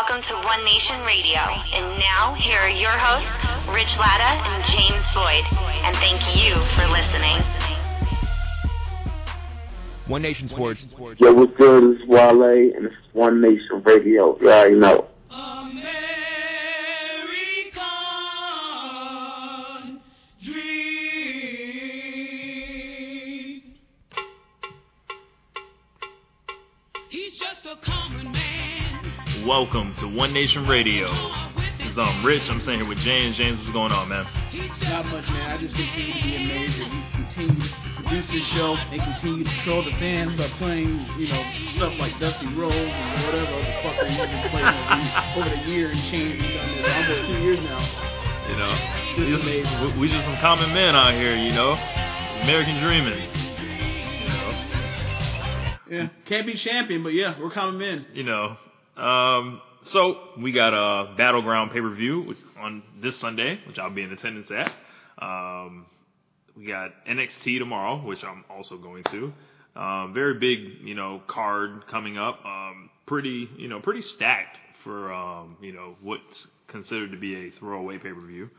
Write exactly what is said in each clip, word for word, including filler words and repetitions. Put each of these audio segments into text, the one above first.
Welcome to One Nation Radio. And now, here are your hosts, Rich Latta and James Boyd. And thank you for listening. One Nation Sports. Yo, what's good? This is Wale, and this is One Nation Radio. You already know. American Dream. He's just a common man. Welcome to One Nation Radio. This is um, Rich. I'm sitting here with James. James, what's going on, man? Not much, man. I just continue to be amazed that you continue to produce this show and continue to troll the fans by playing, you know, stuff like Dusty Rhodes and whatever the fuck they've been playing over the year and changing. It's almost two years now. You know, just, amazing. We, we just some common men out here, you know, American dreaming. You know, yeah, can't be champion, but yeah, we're common men. You know. Um, so we got a Battleground pay-per-view which on this Sunday, which I'll be in attendance at. Um, we got N X T tomorrow, which I'm also going to. Um, very big, you know, card coming up. Um, pretty, you know, pretty stacked for, um, you know, what's considered to be a throwaway pay-per-view.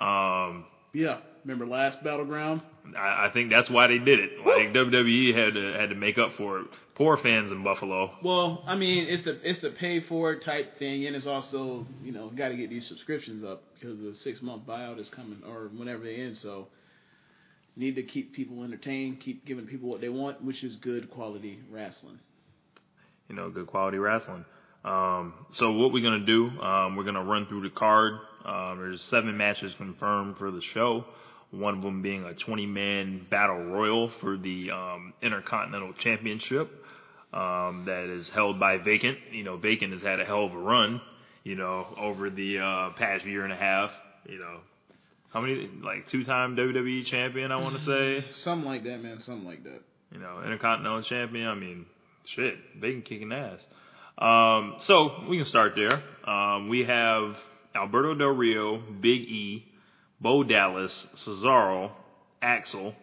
Um, yeah. Remember last Battleground? I, I think that's why they did it. Like Woo! W W E had to, had to make up for it. Poor fans in Buffalo. Well, I mean, it's a it's a pay for it type thing, and it's also, you know, got to get these subscriptions up because the six month buyout is coming or whenever they end. So, need to keep people entertained, keep giving people what they want, which is good quality wrestling. You know, good quality wrestling. Um, so what we're gonna do? Um, we're gonna run through the card. Um, there's seven matches confirmed for the show. One of them being a twenty-man battle royal for the um, Intercontinental Championship um, that is held by Vacant. You know, Vacant has had a hell of a run, you know, over the uh, past year and a half. You know, how many, like, two-time W W E champion, I want to say? Something like that, man, something like that. You know, Intercontinental Champion, I mean, shit, Vacant kicking ass. Um, so, we can start there. Um, we have Alberto Del Rio, Big E, Bo Dallas, Cesaro, Axel,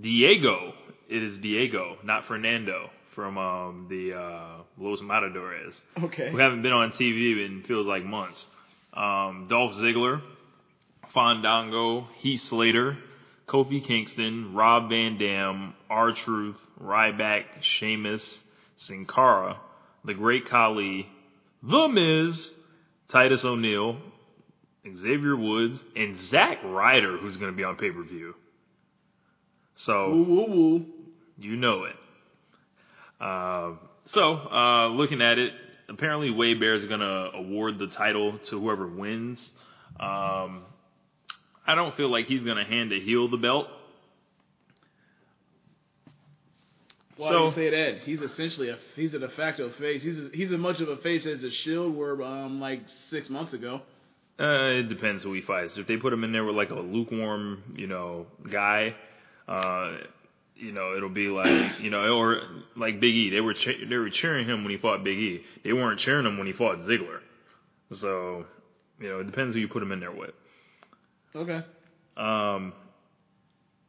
Diego. It is Diego, not Fernando, from um, the uh, Los Matadores. Okay. We haven't been on T V in feels like months. Um, Dolph Ziggler, Fandango, Heath Slater, Kofi Kingston, Rob Van Dam, R-Truth, Ryback, Sheamus, Sin Cara, The Great Khali, The Miz, Titus O'Neil, Xavier Woods, and Zack Ryder, who's going to be on pay-per-view. So, woo, woo, woo. You know it. Uh, so, uh, looking at it, apparently Wade Barrett's going to award the title to whoever wins. Um, I don't feel like he's going to hand a heel the belt. Why do you say that? He's essentially a he's a de facto face. He's a, he's as much of a face as the Shield were um, like six months ago. Uh, it depends who he fights. If they put him in there with like a lukewarm, you know, guy, uh, you know, it'll be like, you know, or like Big E. They were che- they were cheering him when he fought Big E. They weren't cheering him when he fought Ziggler. So, you know, it depends who you put him in there with. Okay. Um,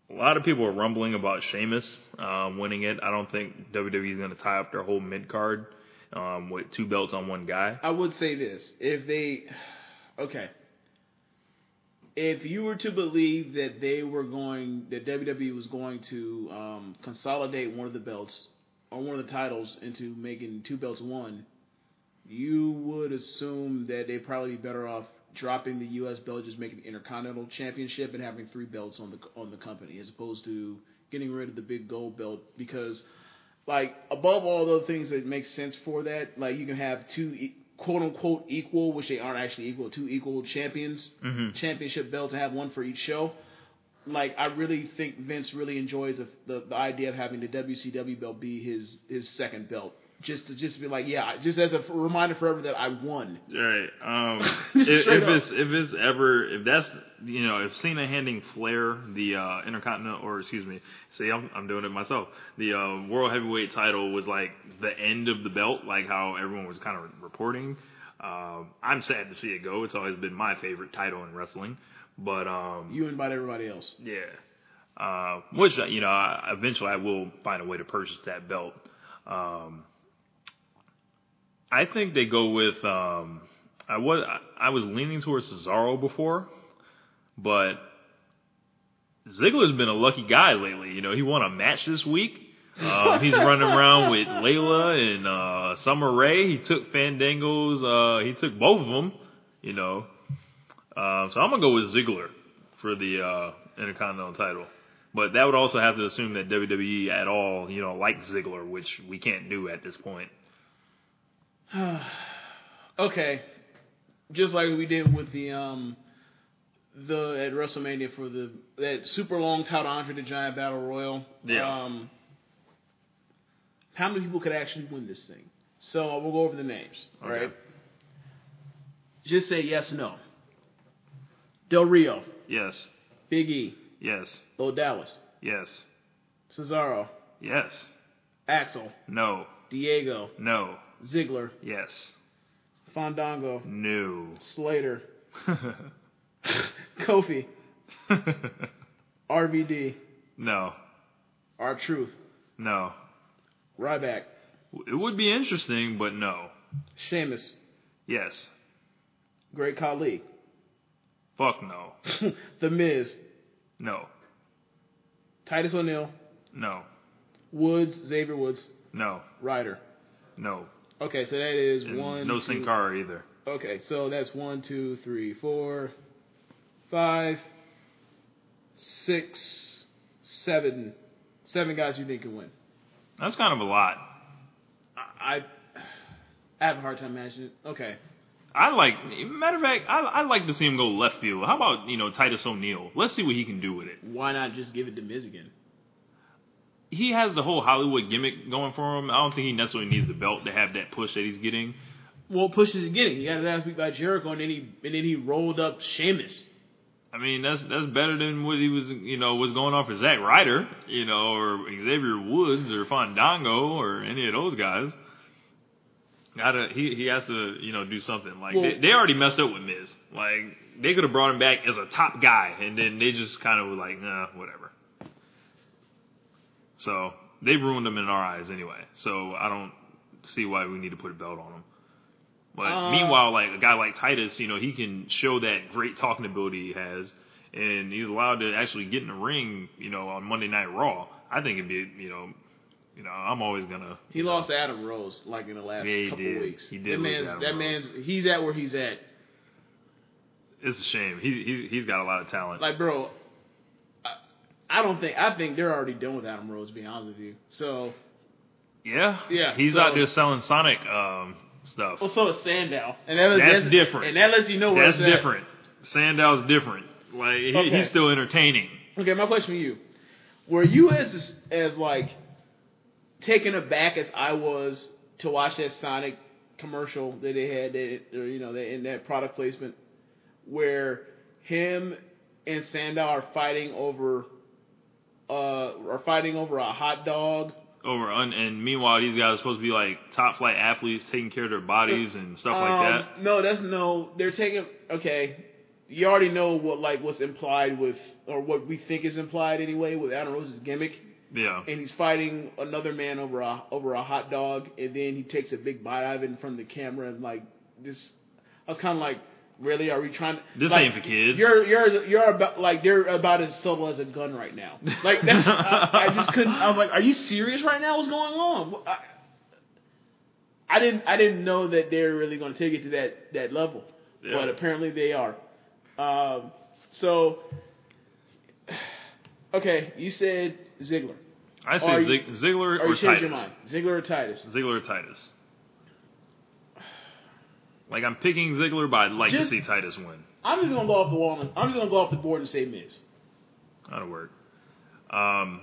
a lot of people are rumbling about Sheamus um, winning it. I don't think W W E is going to tie up their whole mid card um, with two belts on one guy. I would say this: if they Okay, if you were to believe that they were going, that W W E was going to um, consolidate one of the belts or one of the titles into making two belts one, you would assume that they'd probably be better off dropping the U S belt, just making the Intercontinental Championship and having three belts on the on the company, as opposed to getting rid of the big gold belt because, like, above all the things that make sense for that, like you can have two E- quote-unquote equal, which they aren't actually equal, two equal champions, mm-hmm. championship belts, and have one for each show. Like, I really think Vince really enjoys the, the, the idea of having the W C W belt be his, his second belt. Just to just be like, yeah, just as a reminder forever that I won. Right. Um, if, if it's if it's ever, if that's, you know, if Cena handing Flair the uh, Intercontinental, or excuse me, see, I'm, I'm doing it myself. The uh, World Heavyweight title was like the end of the belt, like how everyone was kind of reporting. Um, I'm sad to see it go. It's always been my favorite title in wrestling. But um, you invite everybody else. Yeah. Uh, which, you know, I, eventually I will find a way to purchase that belt. Um I think they go with um, I was I was leaning towards Cesaro before, but Ziggler's been a lucky guy lately. You know, he won a match this week. Uh, he's running around with Layla and uh, Summer Rae. He took Fandango's. Uh, he took both of them. You know, uh, so I'm gonna go with Ziggler for the uh, Intercontinental title. But that would also have to assume that W W E at all, you know, likes Ziggler, which we can't do at this point. Okay, just like we did with the um, the at WrestleMania for the that super long title Andre the Giant Battle Royal. Yeah. Um, how many people could actually win this thing? So we'll go over the names. All okay. right. Just say yes, no. Del Rio. Yes. Big E. Yes. Bo Dallas. Yes. Cesaro. Yes. Axel. No. Diego. No. Ziggler. Yes. Fandango. No. Slater. Kofi. R V D. No. R-Truth. No. Ryback. It would be interesting, but no. Sheamus. Yes. Great Khali. Fuck no. The Miz. No. Titus O'Neil. No. Woods. Xavier Woods. No. Ryder. No. Okay, so that is and one. No Sin Cara either. Okay, so that's one, two, three, four, five, six, seven. Seven guys you think can win. That's kind of a lot. I, I, I have a hard time imagining it. Okay. I like, matter of fact, I I like to see him go left field. How about, you know, Titus O'Neil? Let's see what he can do with it. Why not just give it to Miz again? He has the whole Hollywood gimmick going for him. I don't think he necessarily needs the belt to have that push that he's getting. Well, push is getting. He got his ass beat by Jericho, and then he and then he rolled up Sheamus. I mean, that's that's better than what he was, you know, what's going on for Zack Ryder, you know, or Xavier Woods or Fandango or any of those guys. Gotta he he has to, you know, do something. Like well, they, they already messed up with Miz. Like they could have brought him back as a top guy, and then they just kind of were like, nah, whatever. So they ruined him in our eyes anyway. So I don't see why we need to put a belt on him. But uh, meanwhile, like a guy like Titus, you know, he can show that great talking ability he has, and he's allowed to actually get in the ring, you know, on Monday Night Raw. I think it'd be, you know, you know, I'm always gonna. He know. lost Adam Rose like in the last yeah, he couple did. weeks. He did. That man's, Adam that Rose. man's, he's at where he's at. It's a shame. He he he's got a lot of talent. Like, bro. I don't think, I think they're already done with Adam Rose, to be honest with you. So. Yeah. Yeah. He's so, out there selling Sonic um, stuff. Well, so is Sandow. And that was, that's, that's different. And that lets you know what That's different. At. Sandow's different. Like, he, okay. he's still entertaining. Okay, my question to you. Were you as, as like, taken aback as I was to watch that Sonic commercial that they had, that, or, you know, that, in that product placement, where him and Sandow are fighting over... Uh, are fighting over a hot dog. Over un- and meanwhile, these guys are supposed to be like top flight athletes, taking care of their bodies and stuff um, like that. No, that's no. They're taking okay. You already know what like what's implied with, or what we think is implied anyway, with Adam Rose's gimmick. Yeah. And he's fighting another man over a over a hot dog, and then he takes a big bite out of it in front of the camera, and like this. I was kind of like, really? Are we trying to... This like, ain't for kids. You're you're you're about like they're about as subtle as a gun right now. Like that's I, I just couldn't. I was like, are you serious right now? What's going on? I, I didn't I didn't know that they're really going to take it to that that level, yeah. But apparently they are. Um, so okay, you said Ziggler. I said Zig, you, Ziggler or, or you Titus. Your mind. Ziggler or Titus. Ziggler or Titus. Like, I'm picking Ziggler, but I'd like just, to see Titus win. I'm just gonna go off the wall. And, I'm just gonna go off the board and say Miz. That'll work. Um,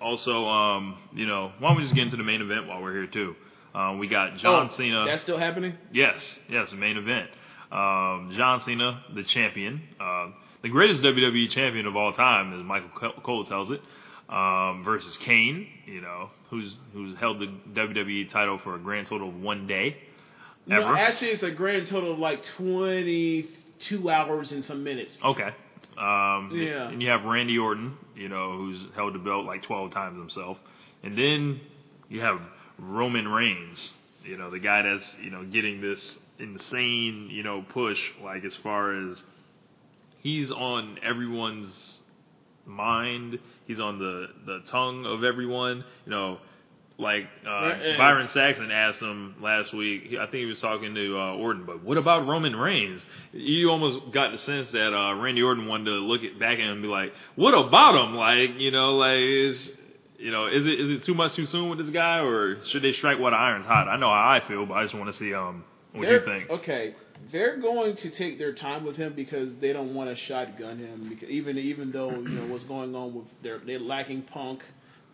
also, um, you know, why don't we just get into the main event while we're here too? Um, we got John oh, Cena. That's still happening? Yes, yes, the main event. Um, John Cena, the champion, uh, the greatest W W E champion of all time, as Michael Cole tells it, um, versus Kane. You know, who's who's held the W W E title for a grand total of one day. Ever? No, actually, it's a grand total of like twenty-two hours and some minutes. Okay. Um, yeah. And you have Randy Orton, you know, who's held the belt like twelve times himself. And then you have Roman Reigns, you know, the guy that's, you know, getting this insane, you know, push, like as far as he's on everyone's mind, he's on the, the tongue of everyone, you know, like uh, Byron Saxon asked him last week, I think he was talking to uh, Orton, but what about Roman Reigns? You almost got the sense that uh, Randy Orton wanted to look at, back at him and be like, what about him? Like, you know, like, is, you know, is it is it too much too soon with this guy, or should they strike while the iron's hot? I know how I feel, but I just want to see um what they're, you think. Okay, they're going to take their time with him because they don't want to shotgun him. Because even even though, you know, what's going on with they're they're lacking Punk,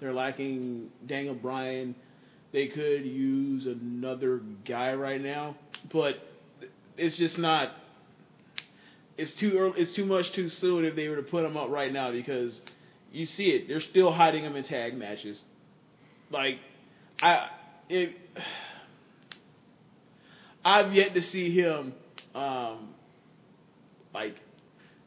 they're lacking Daniel Bryan, they could use another guy right now, but it's just not. It's too early. It's too much too soon if they were to put him up right now, because you see it. They're still hiding him in tag matches. Like, I, it, I've yet to see him. Um, like,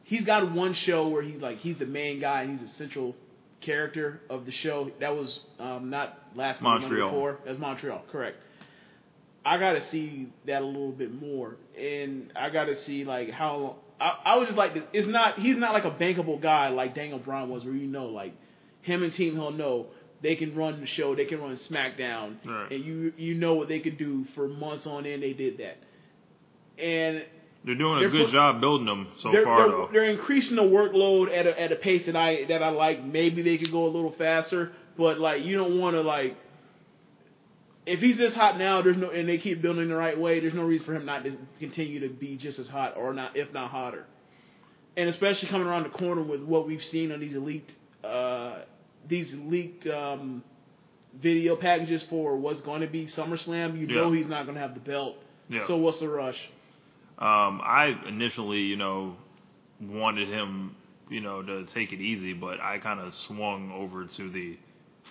he's got one show where he's like he's the main guy and he's a central character of the show. That was um, not last month, Montreal. Before. That's Montreal, correct. I gotta see that a little bit more, and I gotta see like how long. I, I would just like to, it's not, he's not like a bankable guy like Daniel Bryan was, where you know, like him and Team Hell No, they can run the show, they can run SmackDown, right, and you you know what they could do for months on end. They did that, and they're doing they're a good put, job building them so they're, far. They're, though they're increasing the workload at a, at a pace that I that I like. Maybe they could go a little faster, but like you don't want to like. If he's this hot now, there's no, and they keep building the right way, there's no reason for him not to continue to be just as hot, or not, if not hotter. And especially coming around the corner with what we've seen on these leaked, uh, these leaked um, video packages for what's going to be SummerSlam, you yeah. know he's not going to have the belt. Yeah. So what's the rush? Um, I initially, you know, wanted him, you know, to take it easy, but I kind of swung over to the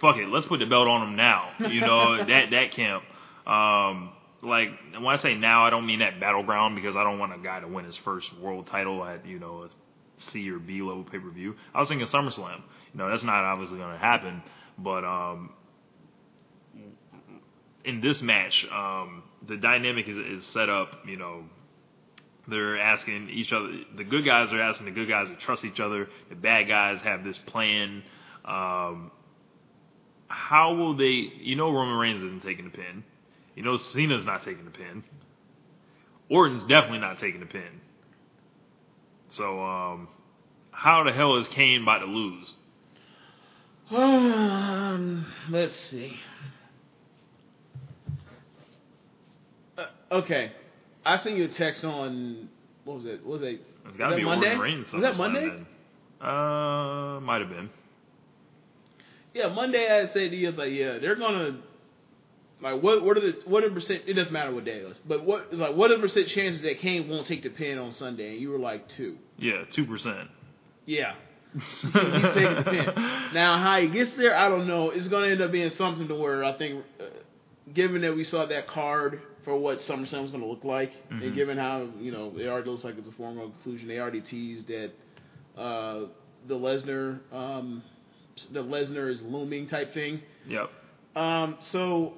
fuck it, let's put the belt on him now. You know, that that camp. Um, like, when I say now, I don't mean that battleground, because I don't want a guy to win his first world title at, you know, a C or B level pay-per-view. I was thinking SummerSlam. You know, that's not obviously going to happen. But um, in this match, um, the dynamic is, is set up, you know, they're asking each other, the good guys are asking the good guys to trust each other. The bad guys have this plan. Um How will they... You know Roman Reigns isn't taking the pin. You know Cena's not taking the pin. Orton's definitely not taking the pin. So, um... how the hell is Kane about to lose? Um, let's see. Uh, okay. I sent you a text on... What was it? What was it? It's gotta be Orton Reigns. Was that Monday? Uh, might have been. Yeah, Monday I said to you, I was like, yeah, they're gonna like what what are the what a percent it doesn't matter what day it was, but what it's like what a percent chances that Kane won't take the pin on Sunday, and you were like two. Yeah, two percent. Yeah. He's taking the pin. Now how he gets there, I don't know. It's gonna end up being something to where I think uh, given that we saw that card for what SummerSlam was gonna look like, mm-hmm. and given how, you know, it already looks like it's a formal conclusion, they already teased that uh, the Lesnar um the Lesnar is looming type thing. Yep. Um, so,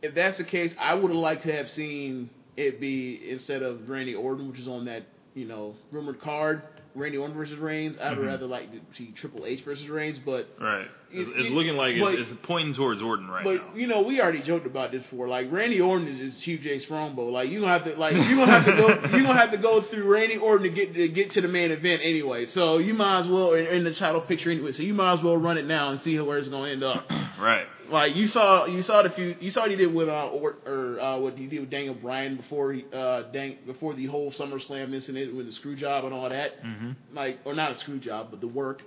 if that's the case, I would have liked to have seen it be, instead of Randy Orton, which is on that, you know, rumored card, Randy Orton versus Reigns. I'd mm-hmm. rather like to see Triple H versus Reigns, but... Right. It's, it's it, looking like but, it's, it's pointing towards Orton right but, now. But, you know, we already joked about this before. Like, Randy Orton is just Hugh J. Strongbow. Like, you're going to like, you gonna have to go you gonna have to go through Randy Orton to get to get to the main event anyway. So, you might as well, in the title picture anyway, so you might as well run it now and see where it's going to end up. Right. Like, you saw you saw the few, you saw what he did with uh, or, or uh, what he did with Daniel Bryan before he, uh, dang, before the whole SummerSlam incident with the screw job and all that. Mm-hmm. Like, or not a screw job, but the work.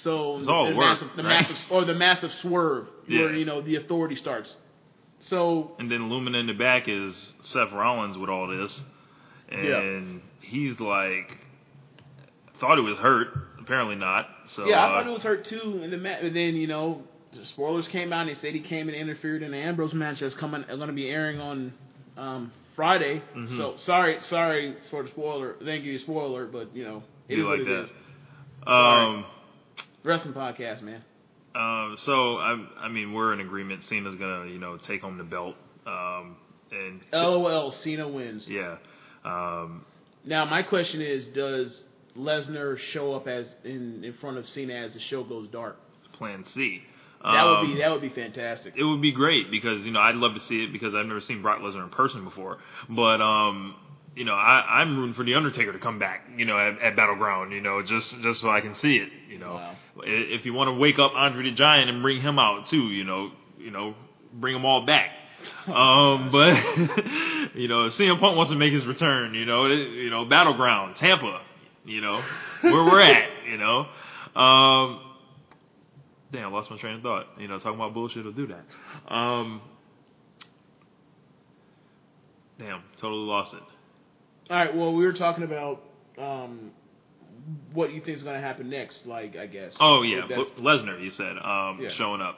So it's the, all the, work, massive, the right? massive or the massive swerve yeah. where, you know, the authority starts. So and then looming in the back is Seth Rollins with all this, and yeah. he's like, thought he was hurt, apparently not. So yeah, I uh, thought he was hurt too. And then, then you know. The spoilers came out and they said he came and interfered in the Ambrose match that's coming going to be airing on um, Friday. Mm-hmm. So sorry, sorry for the spoiler. Thank you, spoiler, but you know it you is like what it that. Um, Wrestling podcast, man. Um, so I, I mean, we're in agreement. Cena's gonna you know take home the belt. Um, and LOL, Cena wins. Yeah. Um, now, my question is, does Lesnar show up as in, in front of Cena as the show goes dark? Plan C. Um, that would be that would be fantastic. It would be great because, you know, I'd love to see it because I've never seen Brock Lesnar in person before. But, um, you know, I, I'm rooting for The Undertaker to come back, you know, at, at Battleground, you know, just, just so I can see it, you know. Wow. If you want to wake up Andre the Giant and bring him out too, you know, you know, bring them all back. Um, but you know, if C M Punk wants to make his return, you know, it, you know, Battleground, Tampa, you know, where we're at, you know. Um, damn, I lost my train of thought. You know, talking about bullshit will do that. Um, damn, totally lost it. All right, well, we were talking about um, what you think is going to happen next, like, I guess. Oh, yeah, Lesnar, you said, um, yeah. showing up.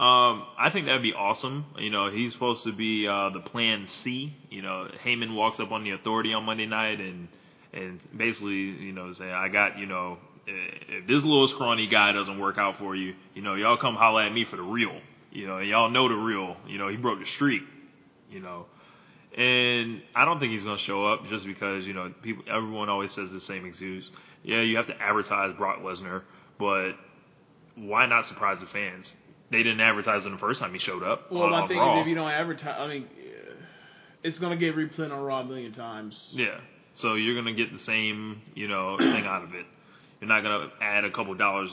Um, I think that would be awesome. You know, he's supposed to be uh, the plan C. You know, Heyman walks up on the Authority on Monday night and and basically, you know, say, I got, you know, if this little scrawny guy doesn't work out for you, you know, y'all come holler at me for the real. You know, y'all know the real. You know, he broke the streak, you know. And I don't think he's going to show up just because, you know, people. Everyone always says the same excuse. Yeah, you have to advertise Brock Lesnar, but why not surprise the fans? They didn't advertise him the first time he showed up. Well, on, my on thing Raw. Is if you don't advertise, I mean, it's going to get replayed on Raw a million times. Yeah, so you're going to get the same, you know, thing out of it. You're not going to add a couple dollars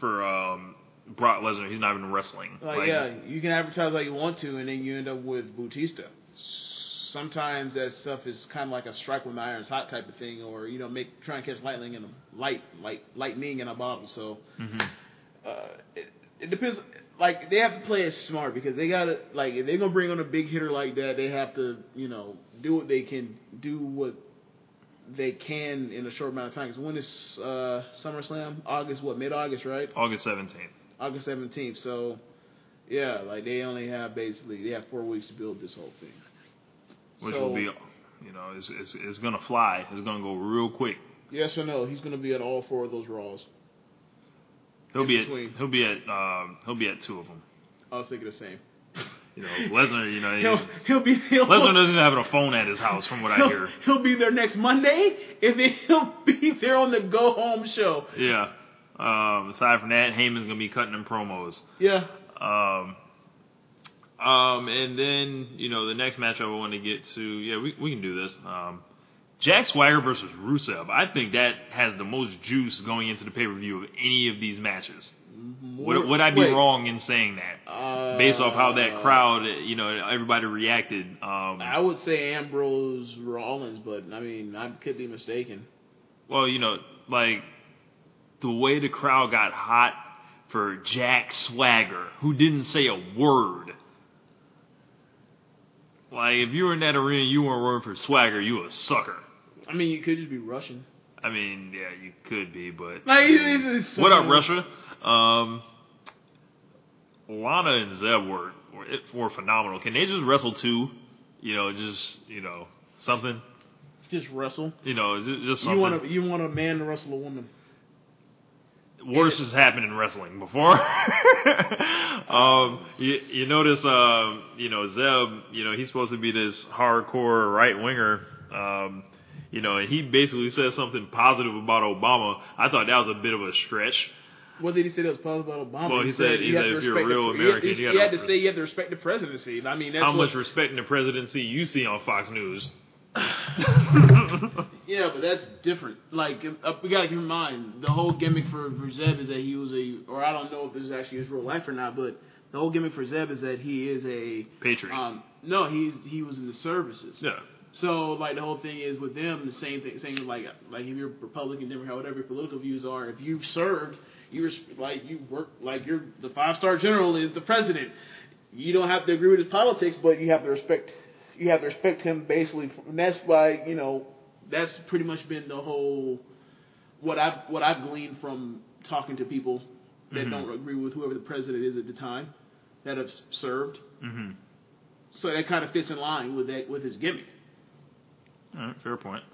for um, Brock Lesnar. He's not even wrestling. Like, like, yeah, you can advertise like you want to, and then you end up with Bautista. Sometimes that stuff is kind of like a strike when the iron's hot type of thing, or, you know, make try and catch lightning in a light, light lightning in a bottle. So mm-hmm. uh, it, it depends. Like, they have to play it smart because they gotta, like, if they're gonna bring on a big hitter like that, they have to, you know, do what they can do what they can in a short amount of time. Because when is uh, SummerSlam? August, what, mid-August, right? August seventeenth. August seventeenth. So yeah, like, they only have basically they have four weeks to build this whole thing. Which so, will be, you know, it's, it's, it's going to fly. It's going to go real quick. Yes or no? He's going to be at all four of those Raws. He'll in be between. at he'll be at um, he'll be at two of them. I was thinking the same. You know, Lesnar. You know, he'll, he, he'll be. He'll, Lesnar doesn't have a phone at his house, from what I hear. He'll be there next Monday, and then he'll be there on the go home show. Yeah. Um, aside from that, Heyman's going to be cutting them promos. Yeah. Um. Um, and then, you know, the next matchup I want to get to, yeah, we we can do this. Um, Jack Swagger versus Rusev. I think that has the most juice going into the pay-per-view of any of these matches. More, would, would I be wait. wrong in saying that? Uh, Based off how that crowd, you know, everybody reacted. Um, I would say Ambrose Rollins, but, I mean, I could be mistaken. Well, you know, like, the way the crowd got hot for Jack Swagger, who didn't say a word. Like, if you were in that arena, you weren't rooting for Swagger, you a sucker. I mean, you could just be Russian. I mean, yeah, you could be, but... Like, it's, it's so what up, Russia? Um, Lana and Zeb were, were, were phenomenal. Can they just wrestle too? You know, just, you know, something? Just wrestle? You know, just, just something. You want, a, you want a man to wrestle a woman. Worse has happened in wrestling before. um, you, you notice, uh, you know, Zeb, you know, he's supposed to be this hardcore right winger. Um, you know, and he basically said something positive about Obama. I thought that was a bit of a stretch. What did he say that was positive about Obama? Well, he, he said, said, he said if you're a real the, American, he, he, you he had to respect. say you have to respect the presidency. And I mean, that's how what, much respect in the presidency you see on Fox News? Yeah, but that's different. Like, uh, we gotta keep in mind, the whole gimmick for, for Zeb is that he was a, or I don't know if this is actually his real life or not, but the whole gimmick for Zeb is that he is a patriot. Um, no, he's he was in the services. Yeah. So like the whole thing is with them the same thing, same like like if you're Republican, Democrat, whatever your political views are, if you've served, you like you work like you're the five star general is the president. You don't have to agree with his politics, but you have to respect. You have to respect him, basically, and that's why, you know, that's pretty much been the whole, what I've, what I've gleaned from talking to people that mm-hmm. don't agree with whoever the president is at the time, that have served. Mm-hmm. So that kind of fits in line with that, with his gimmick. All right, fair point.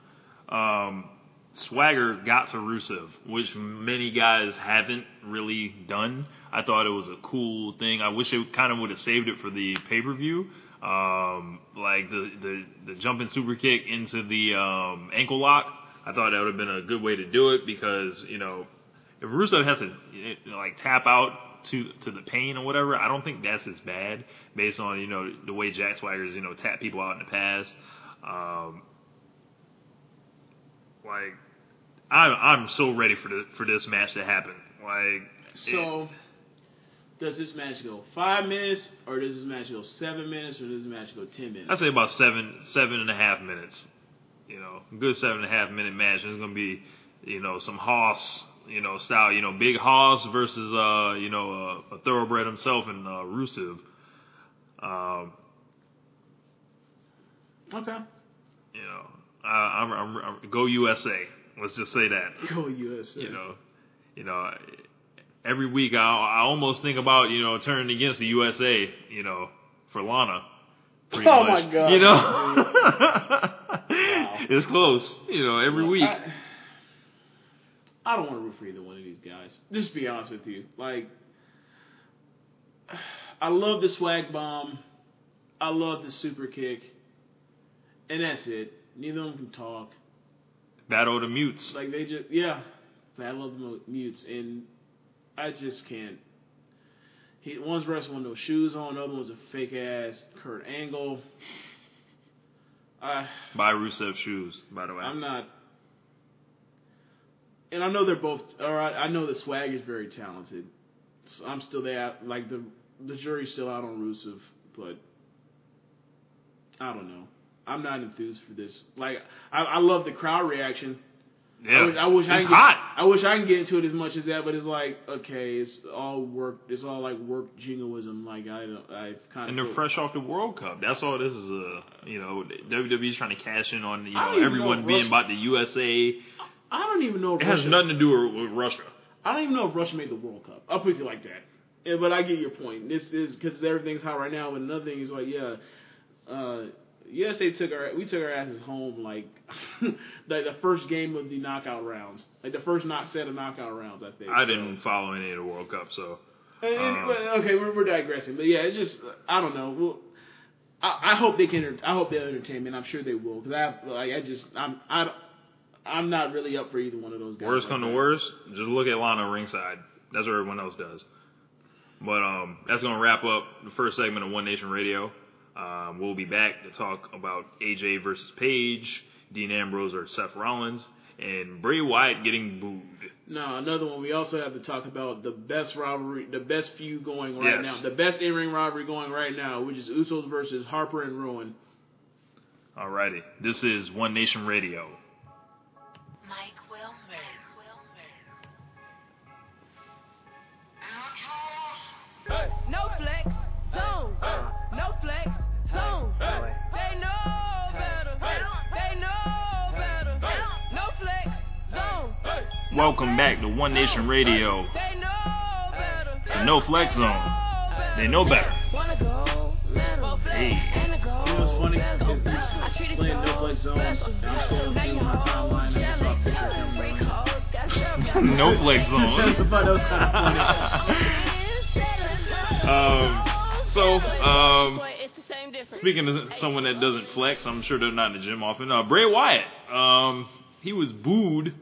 Um, Swagger got to Rusev, which many guys haven't really done. I thought it was a cool thing. I wish it kind of would have saved it for the pay-per-view. Um, like the, the, the jumping super kick into the um, ankle lock. I thought that would have been a good way to do it because, you know, if Rusev has to, you know, like tap out to to the pain or whatever, I don't think that's as bad based on, you know, the way Jack Swagger's, you know, tapped people out in the past. Um, like, I'm I'm so ready for the, for this match to happen. Like, so. It, Does this match go five minutes, or does this match go seven minutes, or does this match go ten minutes? I'd say about seven, seven and a half minutes. You know, a good seven and a half minute match. There's gonna be, you know, some Hoss, you know, style, you know, big Hoss versus, uh, you know, uh, a thoroughbred himself and uh, Rusev. Um, okay. You know, I, I'm, I'm, I'm go U S A. Let's just say that. Go U S A. You know, you know. Every week, I, I almost think about, you know, turning against the U S A, you know, for Lana. Oh, much. My God. You know? Wow. It's close, you know, every well, week. I, I don't want to root for either one of these guys. Just to be honest with you. Like, I love the swag bomb. I love the super kick. And that's it. Neither of them can talk. Battle of the mutes. Like, they just, yeah. Battle of the mutes. And I just can't. He, one's wrestling with no shoes on. The other one's a fake ass Kurt Angle. I, Buy Rusev shoes, by the way. I'm not. And I know they're both. Or I, I know that Swag is very talented. So I'm still there. Like the the jury's still out on Rusev, but I don't know. I'm not enthused for this. Like I, I love the crowd reaction. Yeah, I wish, I wish it's I could, hot. I wish I could get into it as much as that, but it's like, okay, it's all work. It's all like work jingoism. Like I, I've kind of. And they're fresh off the World Cup. That's all. This is a, you know, W W E's trying to cash in on, you know, everyone know being about the U S A. I don't even know. If it Russia, has nothing to do with Russia. I don't even know if Russia made the World Cup. I'll put it like that. Yeah, but I get your point. This is because everything's hot right now. But another thing is like, yeah. uh Yes, they took our we took our asses home like the, the first game of the knockout rounds, like the first knock set of knockout rounds. I think I so. didn't follow any of the World Cup, so and, and, um, okay, we're, we're digressing, but yeah, it's just I don't know. Well, I, I hope they can. I hope they'll entertain me, and I'm sure they will because I like I just I'm I I'm not really up for either one of those guys. Worst like come that. to worst, just look at Lana ringside. That's what everyone else does. But um, that's gonna wrap up the first segment of One Nation Radio. Um, we'll be back to talk about A J versus Paige, Dean Ambrose or Seth Rollins, and Bray Wyatt getting booed. No, another one. We also have to talk about the best rivalry, the best feud going right yes. now, the best in-ring rivalry going right now, which is Usos versus Harper and Ruin. Alrighty. This is One Nation Radio. Mike Wilmer. Mike Wilmer. Hey. No flex. No. Hey. No flex. Zone. They know better. They know better. No flex. Zone. No Welcome flex. back to One Nation Radio. They know better. It's a no flex zone. They know better. Wanna go, metal, hey. You know what's funny? Is this playing no flex zone. I'm still doing my timeline. No flex zone. That was kind of funny. um, so, um... Speaking of someone that doesn't flex, I'm sure they're not in the gym often. Uh, Bray Wyatt, um, he was booed,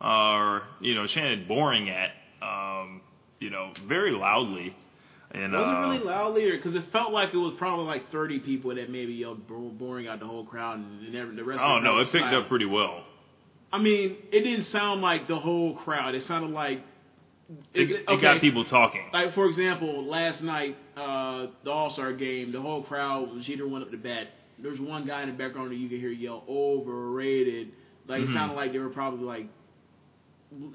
uh, or you know, chanted "boring" at, um, you know, very loudly. And was it really loudly, because it felt like it was probably like thirty people that maybe yelled "boring" out the whole crowd, and the rest. Oh no, it picked up pretty well. I mean, it didn't sound like the whole crowd. It sounded like. It, it okay. got people talking. Like, for example, last night, uh, the All-Star game, the whole crowd, Jeter went up to bat. There's one guy in the background that you could hear yell, overrated. Like, mm-hmm. It sounded like there were probably, like,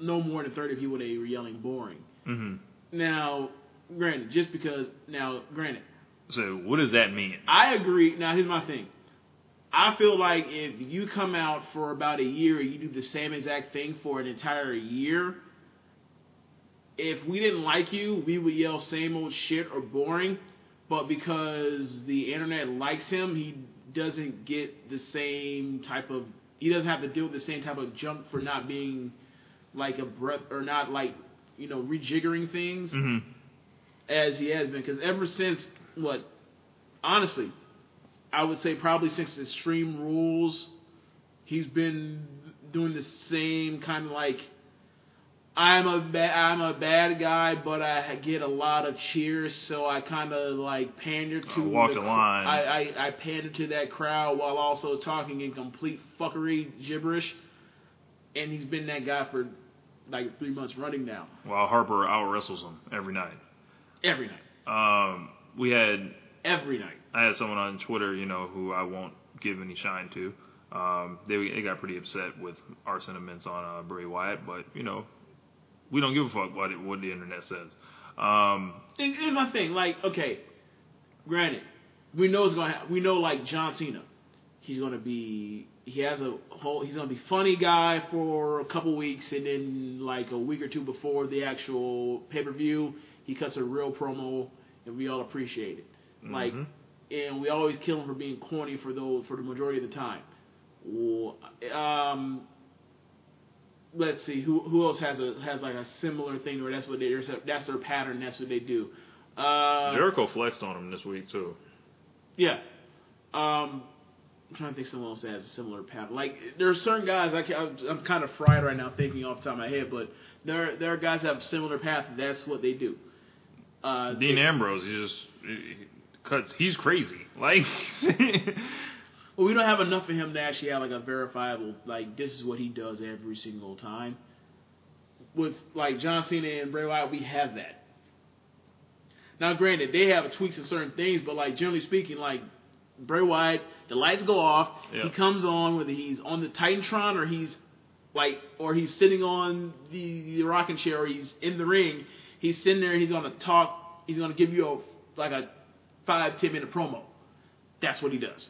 no more than thirty people that were yelling boring. Mm-hmm. Now, granted, just because, now, granted. So, what does that mean? I agree. Now, here's my thing. I feel like if you come out for about a year and you do the same exact thing for an entire year, if we didn't like you, we would yell same old shit or boring, but because the internet likes him, he doesn't get the same type of, he doesn't have to deal with the same type of junk for not being like a breath, or not like, you know, rejiggering things mm-hmm. as he has been. Because ever since, what, honestly, I would say probably since Extreme Rules, he's been doing the same kind of like, I'm a ba- I'm a bad guy, but I get a lot of cheers, so I kind of like pander to I walk the, the line. I, I I pander to that crowd while also talking in complete fuckery gibberish, and he's been that guy for like three months running now. While Harper out wrestles him every night. Every night. Um, we had every night. I had someone on Twitter, you know, who I won't give any shine to. Um, they they got pretty upset with our sentiments on uh, Bray Wyatt, but you know. We don't give a fuck what, it, what the internet says. Um, it, it's my thing. Like, okay, granted, we know it's gonna. Ha- we know like John Cena, he's gonna be. He has a whole. He's gonna be funny guy for a couple weeks, and then like a week or two before the actual pay per view, he cuts a real promo, and we all appreciate it. Like, mm-hmm. and we always kill him for being corny for those for the majority of the time. Well, um. Let's see who who else has a has like a similar thing where that's what they that's their pattern, that's what they do. Uh, Jericho flexed on him this week too. Yeah, um, I'm trying to think someone else that has a similar pattern. Like there are certain guys I can, I'm kind of fried right now thinking off the top of my head, but there there are guys that have a similar path. That's what they do. Uh, Dean they, Ambrose, he just he cuts. He's crazy. Like. Well, we don't have enough of him to actually have like a verifiable like this is what he does every single time. With like John Cena and Bray Wyatt, we have that. Now, granted, they have tweaks in certain things, but like generally speaking, like Bray Wyatt, the lights go off. Yeah. He comes on whether he's on the Titantron or he's like or he's sitting on the, the rocking chair or he's in the ring. He's sitting there. He's gonna talk. He's gonna give you a like a five ten minute promo. That's what he does.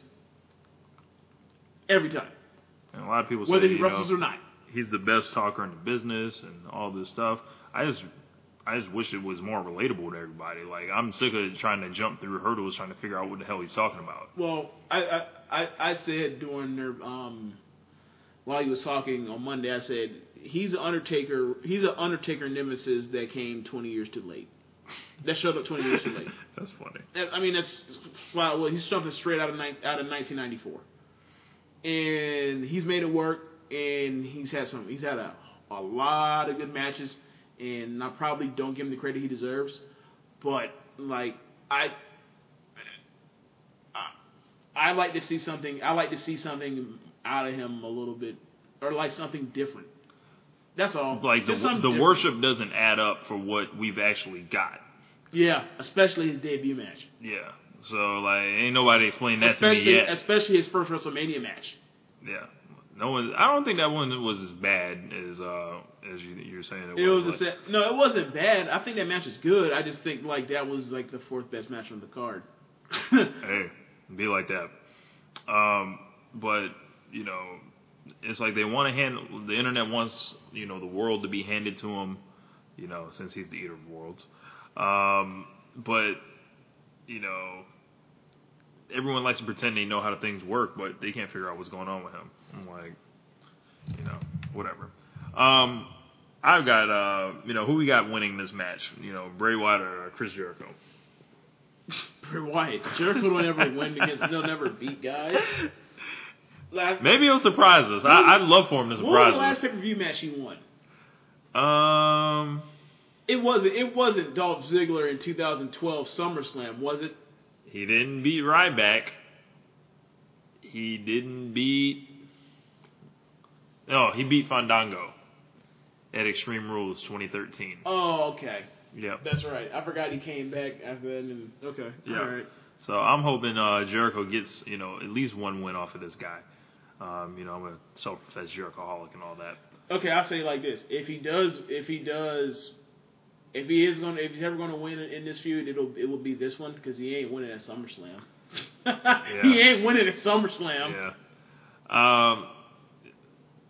Every time. And a lot of people say, whether he wrestles or not, he's the best talker in the business and all this stuff. I just, I just wish it was more relatable to everybody. Like I'm sick of trying to jump through hurdles trying to figure out what the hell he's talking about. Well, I, I, I, I said during their, um, while he was talking on Monday, I said he's an Undertaker. He's an Undertaker nemesis that came twenty years too late. That showed up twenty years too late. That's funny. That, I mean, that's well, he's something straight out of out of nineteen ninety-four. And he's made it work, and he's had some. He's had a, a lot of good matches, and I probably don't give him the credit he deserves. But like I, I, I like to see something. I like to see something out of him a little bit, or like something different. That's all. Like the, the worship doesn't add up for what we've actually got. Yeah, especially his debut match. Yeah. So, like, ain't nobody explained that especially, to me yet. Especially his first WrestleMania match. Yeah. no one. I don't think that one was as bad as uh, as you, you're saying it, it was. was like, a, no, it wasn't bad. I think that match is good. I just think, like, that was, like, the fourth best match on the card. Hey, be like that. Um, but, you know, it's like they want to hand... The internet wants, you know, the world to be handed to him, you know, since he's the eater of worlds. Um, but, you know... Everyone likes to pretend they know how things work, but they can't figure out what's going on with him. I'm like, you know, whatever. Um, I've got, uh, you know, who we got winning this match? You know, Bray Wyatt or Chris Jericho? Bray Wyatt. Jericho don't ever win because they'll never beat guys. Last, Maybe he'll surprise us. I, I'd love for him to surprise us. What was the last pay-per-view match he won? Um, it wasn't. It wasn't Dolph Ziggler in two thousand twelve SummerSlam, was it? He didn't beat Ryback. He didn't beat... No, he beat Fandango at Extreme Rules twenty thirteen. Oh, okay. Yeah. That's right. I forgot he came back after that. And, okay. Yeah. All right. So I'm hoping uh, Jericho gets, you know, at least one win off of this guy. Um, you know, I'm a self-professed Jerichoholic and all that. Okay, I'll say it like this. If he does... If he does... If he is going, if he's ever going to win in this feud, it'll it will be this one because he ain't winning at SummerSlam. Yeah. He ain't winning at SummerSlam. Yeah. Um,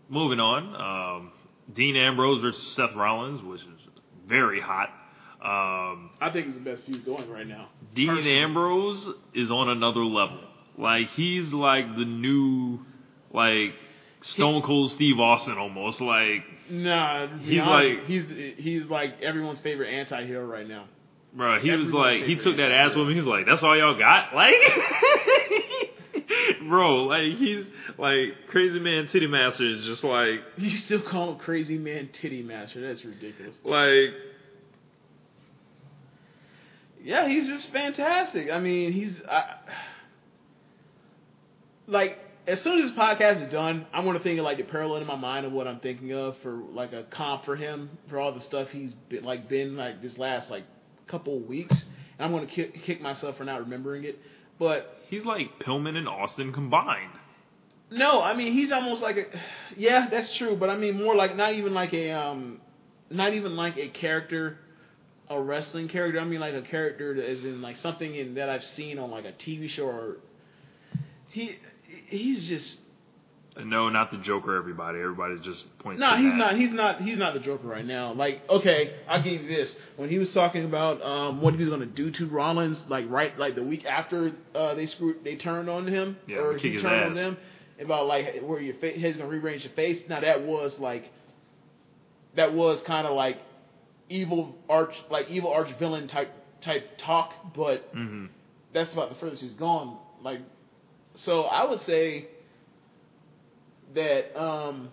moving on, um, Dean Ambrose versus Seth Rollins, which is very hot. Um, I think it's the best feud going right now. Dean personally. Ambrose is on another level. Like he's like the new like Stone Cold Steve Austin almost like. Nah, he's honest, like he's he's like everyone's favorite anti-hero right now. Bro, he Everyone was like, he took that ass with me. He's like, that's all y'all got? Like, bro, like, he's like, Crazy Man Titty Master is just like. You still call him Crazy Man Titty Master? That's ridiculous. Like. Yeah, he's just fantastic. I mean, he's. I, like, as soon as this podcast is done, I'm going to think of, like, the parallel in my mind of what I'm thinking of for, like, a comp for him, for all the stuff he's, been, like, been, like, this last, like, couple weeks. And I'm going to kick, kick myself for not remembering it. But he's like Pillman and Austin combined. No, I mean, he's almost like a. Yeah, that's true. But, I mean, more like, not even like a. um, Not even like a character. A wrestling character. I mean, like a character that is in like something in, that I've seen on like a T V show. Or he he's just no, not the Joker. Everybody, everybody's just pointing. No, nah, he's that. not. He's not. He's not the Joker right now. Like, okay, I'll give you this. When he was talking about um, what he was going to do to Rollins, like right, like the week after uh, they screwed, they turned on him, yeah, or he turned ass. on them about like where your fa- head's going to rearrange your face. Now that was like, that was kind of like. Evil arch, like evil arch villain type type talk, but mm-hmm. that's about the furthest he's gone. Like, so I would say that um,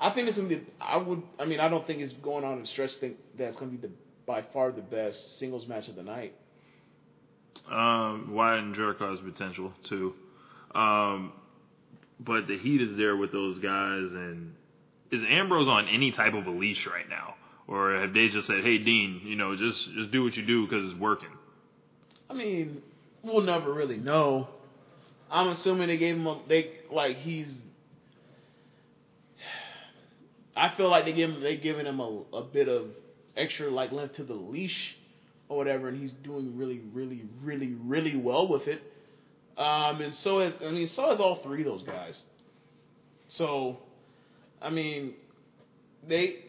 I think it's gonna be. I would. I mean, I don't think it's going on a stretch thing that's gonna be the by far the best singles match of the night. Um, Wyatt and Jericho has potential too, um, but the heat is there with those guys. And is Ambrose on any type of a leash right now? Or have they just said, hey, Dean, you know, just just do what you do because it's working? I mean, we'll never really know. I'm assuming they gave him a... They, like, he's... I feel like they give him, they've given him a, a bit of extra, like, length to the leash or whatever, and he's doing really, really, really, really well with it. Um, and so is... I mean, so is all three of those guys. So... I mean, they.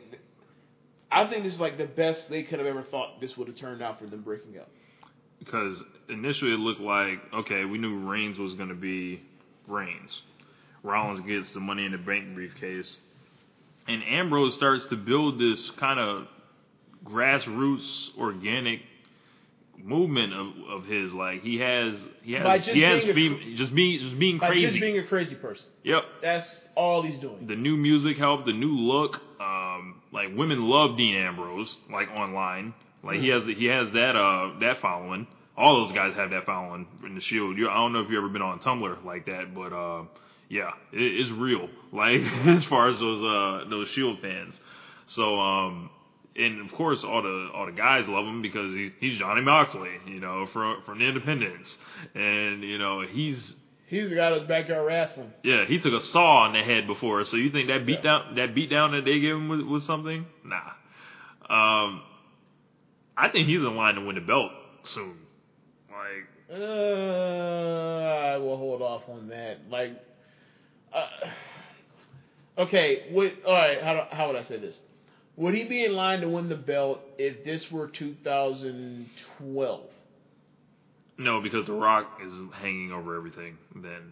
I think this is like the best they could have ever thought this would have turned out for them breaking up. Because initially it looked like, okay, we knew Reigns was going to be Reigns. Rollins gets the Money in the Bank briefcase. And Ambrose starts to build this kind of grassroots, organic movement of, of his. Like, he has. He has. By just, he has being fem- a, just, being, just being by crazy. By just being a crazy person. Yep. That's all he's doing. The new music helped, the new look. Um, like, women love Dean Ambrose, like, online. Like, mm-hmm. he has the, he has that uh, that following. All those guys have that following in the Shield. You, I don't know if you've ever been on Tumblr like that, but, uh, yeah, it, it's real. Like, as far as those uh, those Shield fans. So, um, and, of course, all the all the guys love him because he, he's Johnny Moxley, you know, from, from the Independents. And, you know, he's... He's the guy that was backyard wrestling. Yeah, he took a saw on the head before. So you think that beat yeah. down that beat down that they gave him was, was something? Nah. Um, I think he's in line to win the belt soon. Like, uh, I will hold off on that. Like, uh, okay, would, all right. How do, how would I say this? Would he be in line to win the belt if this were two thousand twelve? No, because The Rock is hanging over everything then.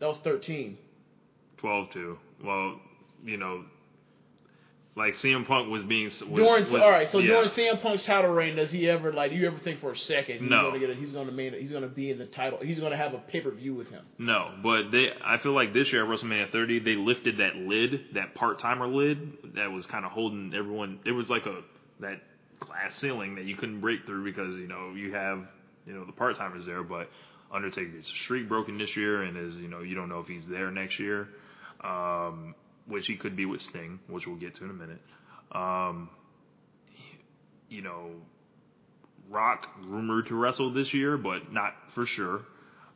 That was thirteen. twelve, too. Well, you know, like C M Punk was being... Was, during, was, all right, so yeah. during C M Punk's title reign, does he ever, like, do you ever think for a second no. he's going to be in the title, he's going to have a pay-per-view with him? No, but they. I feel like this year at WrestleMania thirty, they lifted that lid, that part-timer lid that was kind of holding everyone... It was like a that glass ceiling that you couldn't break through because, you know, you have... You know, the part-timers there, but Undertaker gets a streak broken this year and is, you know, you don't know if he's there next year, um, which he could be with Sting, which we'll get to in a minute. Um, you know, Rock rumored to wrestle this year, but not for sure.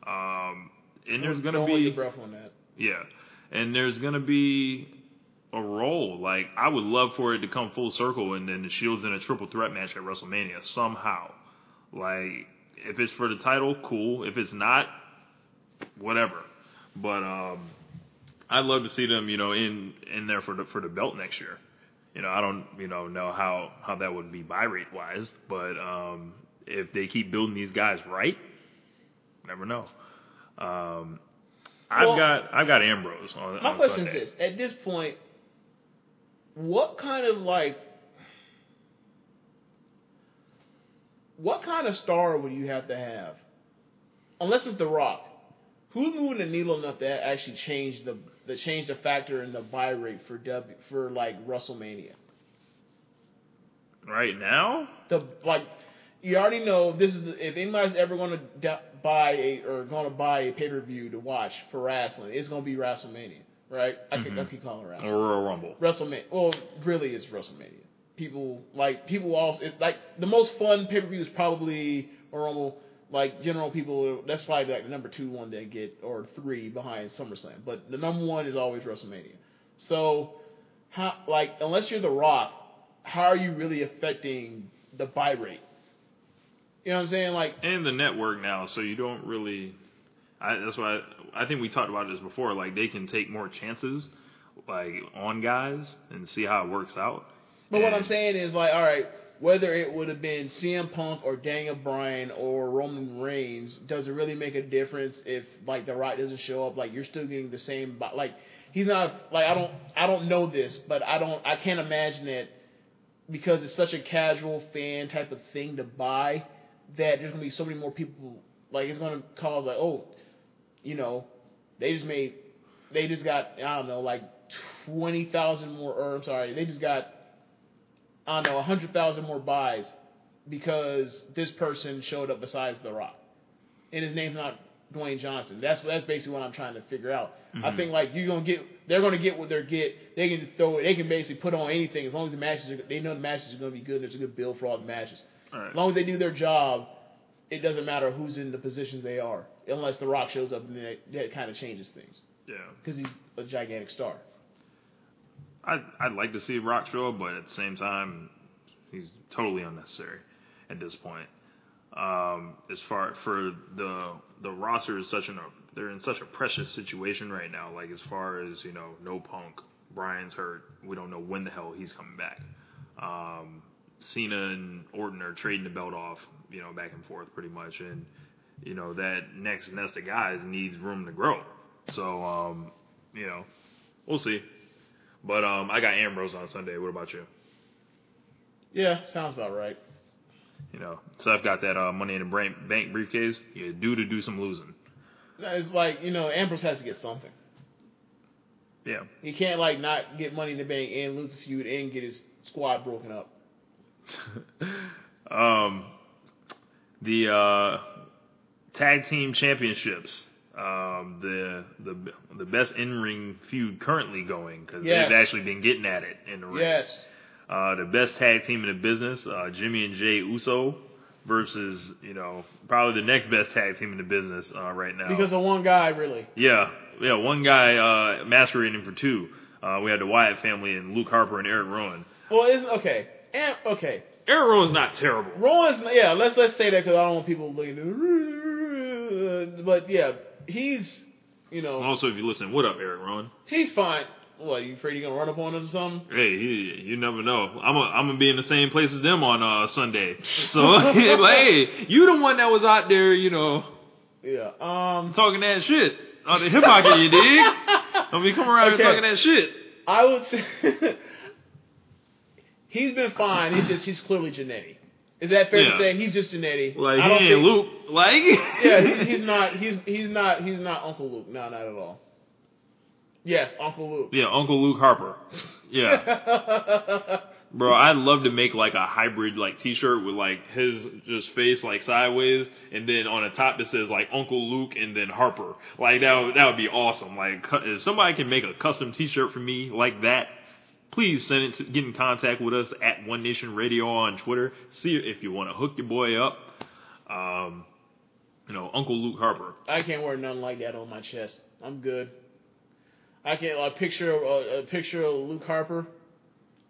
Um, and there's going to be... Don't hold your breath on that. Yeah. And there's going to be a role. Like, I would love for it to come full circle and then the Shield's in a triple threat match at WrestleMania somehow. Like... If it's for the title, cool. If it's not, whatever. But um, I'd love to see them, you know, in, in there for the for the belt next year. You know, I don't, you know, know how, how that would be buy rate wise, but um, if they keep building these guys right, never know. Um, I've well, got I've got Ambrose on. My on question Sunday. is this: at this point, what kind of like what kind of star would you have to have? Unless it's The Rock. Who's moving the needle enough to actually change the, the change the factor in the buy rate for W for like WrestleMania? Right now, the like you already know this is the, if anybody's ever going to buy a or going to buy a pay per view to watch for wrestling, it's going to be WrestleMania, right? I mm-hmm. keep, keep calling it WrestleMania. Royal Rumble. WrestleMania. Well, really, it's WrestleMania. People like people also it, like the most fun pay per view is probably Royal Rumble. Like, general people, that's probably like the number two one they get, or three behind SummerSlam. But the number one is always WrestleMania. So, how, like, unless you're The Rock, how are you really affecting the buy rate? You know what I'm saying? Like, and the network now, so you don't really... I, that's why I, I think we talked about this before. Like, they can take more chances, like, on guys and see how it works out. But and, what I'm saying is, like, all right... Whether it would have been C M Punk or Daniel Bryan or Roman Reigns, does it really make a difference if like The Rock doesn't show up? Like you're still getting the same. Like he's not like I don't I don't know this, but I don't I can't imagine it because it's such a casual fan type of thing to buy that there's gonna be so many more people. Like it's gonna cause like oh, you know, they just made they just got I don't know like twenty thousand more. Or I'm sorry, they just got. I don't know, one hundred thousand more buys because this person showed up besides The Rock. And his name's not Dwayne Johnson. That's that's basically what I'm trying to figure out. Mm-hmm. I think, like, you're going to get, they're going to get what they're get. They can throw it, they can basically put on anything as long as the matches are, they know the matches are going to be good. There's a good build for all the matches. All right. As long as they do their job, it doesn't matter who's in the positions they are. Unless The Rock shows up and that, that kind of changes things. Yeah. Because he's a gigantic star. I'd, I'd like to see Rock show up, but at the same time, he's totally unnecessary at this point. Um, as far for the the roster is such an they're in such a precious situation right now. Like as far as you know, no Punk, Bryan's hurt. We don't know when the hell he's coming back. Um, Cena and Orton are trading the belt off, you know, back and forth pretty much, and you know that next nest of guys needs room to grow. So um, you know, we'll see. But um, I got Ambrose on Sunday. What about you? Yeah, sounds about right. You know, so I've got that uh, money in the bank briefcase. You do to do some losing. It's like, you know, Ambrose has to get something. Yeah. He can't, like, not get money in the bank and lose a feud and get his squad broken up. um, The uh, tag team championships. Um, the the the best in-ring feud currently going because yes. They've actually been getting at it in the ring. Yes. Uh, the best tag team in the business, uh, Jimmy and Jay Uso versus you know probably the next best tag team in the business uh, right now because of one guy really. Yeah, yeah, one guy uh, masquerading for two. Uh, we had the Wyatt family and Luke Harper and Eric Rowan. Well, it's okay. And, okay. Eric Rowan's not terrible. Rowan's yeah. Let's let's say that because I don't want people looking at. But yeah. He's, you know... Also, if you listen, what up, Eric Rowan? He's fine. What, you afraid you're going to run up on us or something? Hey, he, you never know. I'm going to be in the same place as them on uh, Sunday. So, like, hey, you the one that was out there, you know... Yeah, um... talking that shit. Out the hip hop, you dig? Don't be coming around okay. here talking that shit. I would say... he's been fine. He's just, he's clearly genetic. Is that fair yeah. to say? He's just Jannetty. Like I don't he ain't think... Luke. Like yeah, he's, he's not. He's he's not. He's not Uncle Luke. No, not at all. Yes, Uncle Luke. Yeah, Uncle Luke Harper. Yeah, bro, I'd love to make like a hybrid like T-shirt with like his just face like sideways, and then on the top it says like Uncle Luke and then Harper. Like that would, that would be awesome. Like if somebody can make a custom T-shirt for me like that. Please send it to, get in contact with us at One Nation Radio on Twitter. See if you want to hook your boy up. Um, you know, Uncle Luke Harper. I can't wear nothing like that on my chest. I'm good. I can't like picture uh, a picture of Luke Harper,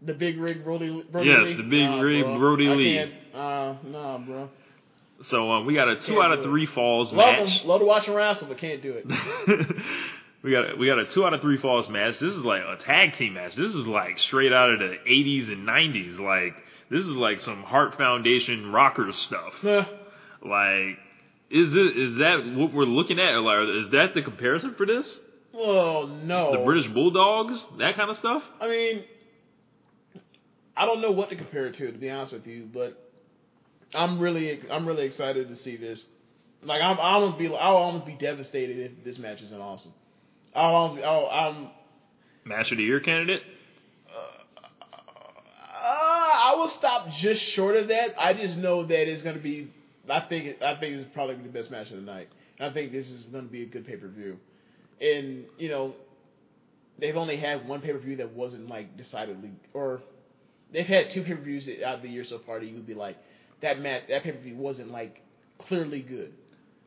the big rig Brody. Brody yes, Lee. the big nah, rig bro. Brody I Lee. Uh, nah, bro. So um, we got a two can't out of three it. falls love match. Him. Love to watch him wrestle, but can't do it. We got, we got a two out of three falls match. This is like a tag team match. This is like straight out of the eighties and nineties. Like, this is like some Heart Foundation rocker stuff. Yeah. Like, is it, is that what we're looking at? Like, is that the comparison for this? Oh, no. The British Bulldogs? That kind of stuff? I mean, I don't know what to compare it to, to be honest with you, but I'm really, I'm really excited to see this. Like I'm, I'm gonna be, I'll almost be devastated if this match isn't awesome. I'll almost, I'll, I'm. Match of the year candidate. I will stop just short of that. I just know that it's going to be. I think. I think it's probably the best match of the night. And I think this is going to be a good pay per view. And you know, they've only had one pay per view that wasn't like decidedly, or they've had two pay per views out of the year so far that you would be like, that match, that pay per view wasn't like clearly good.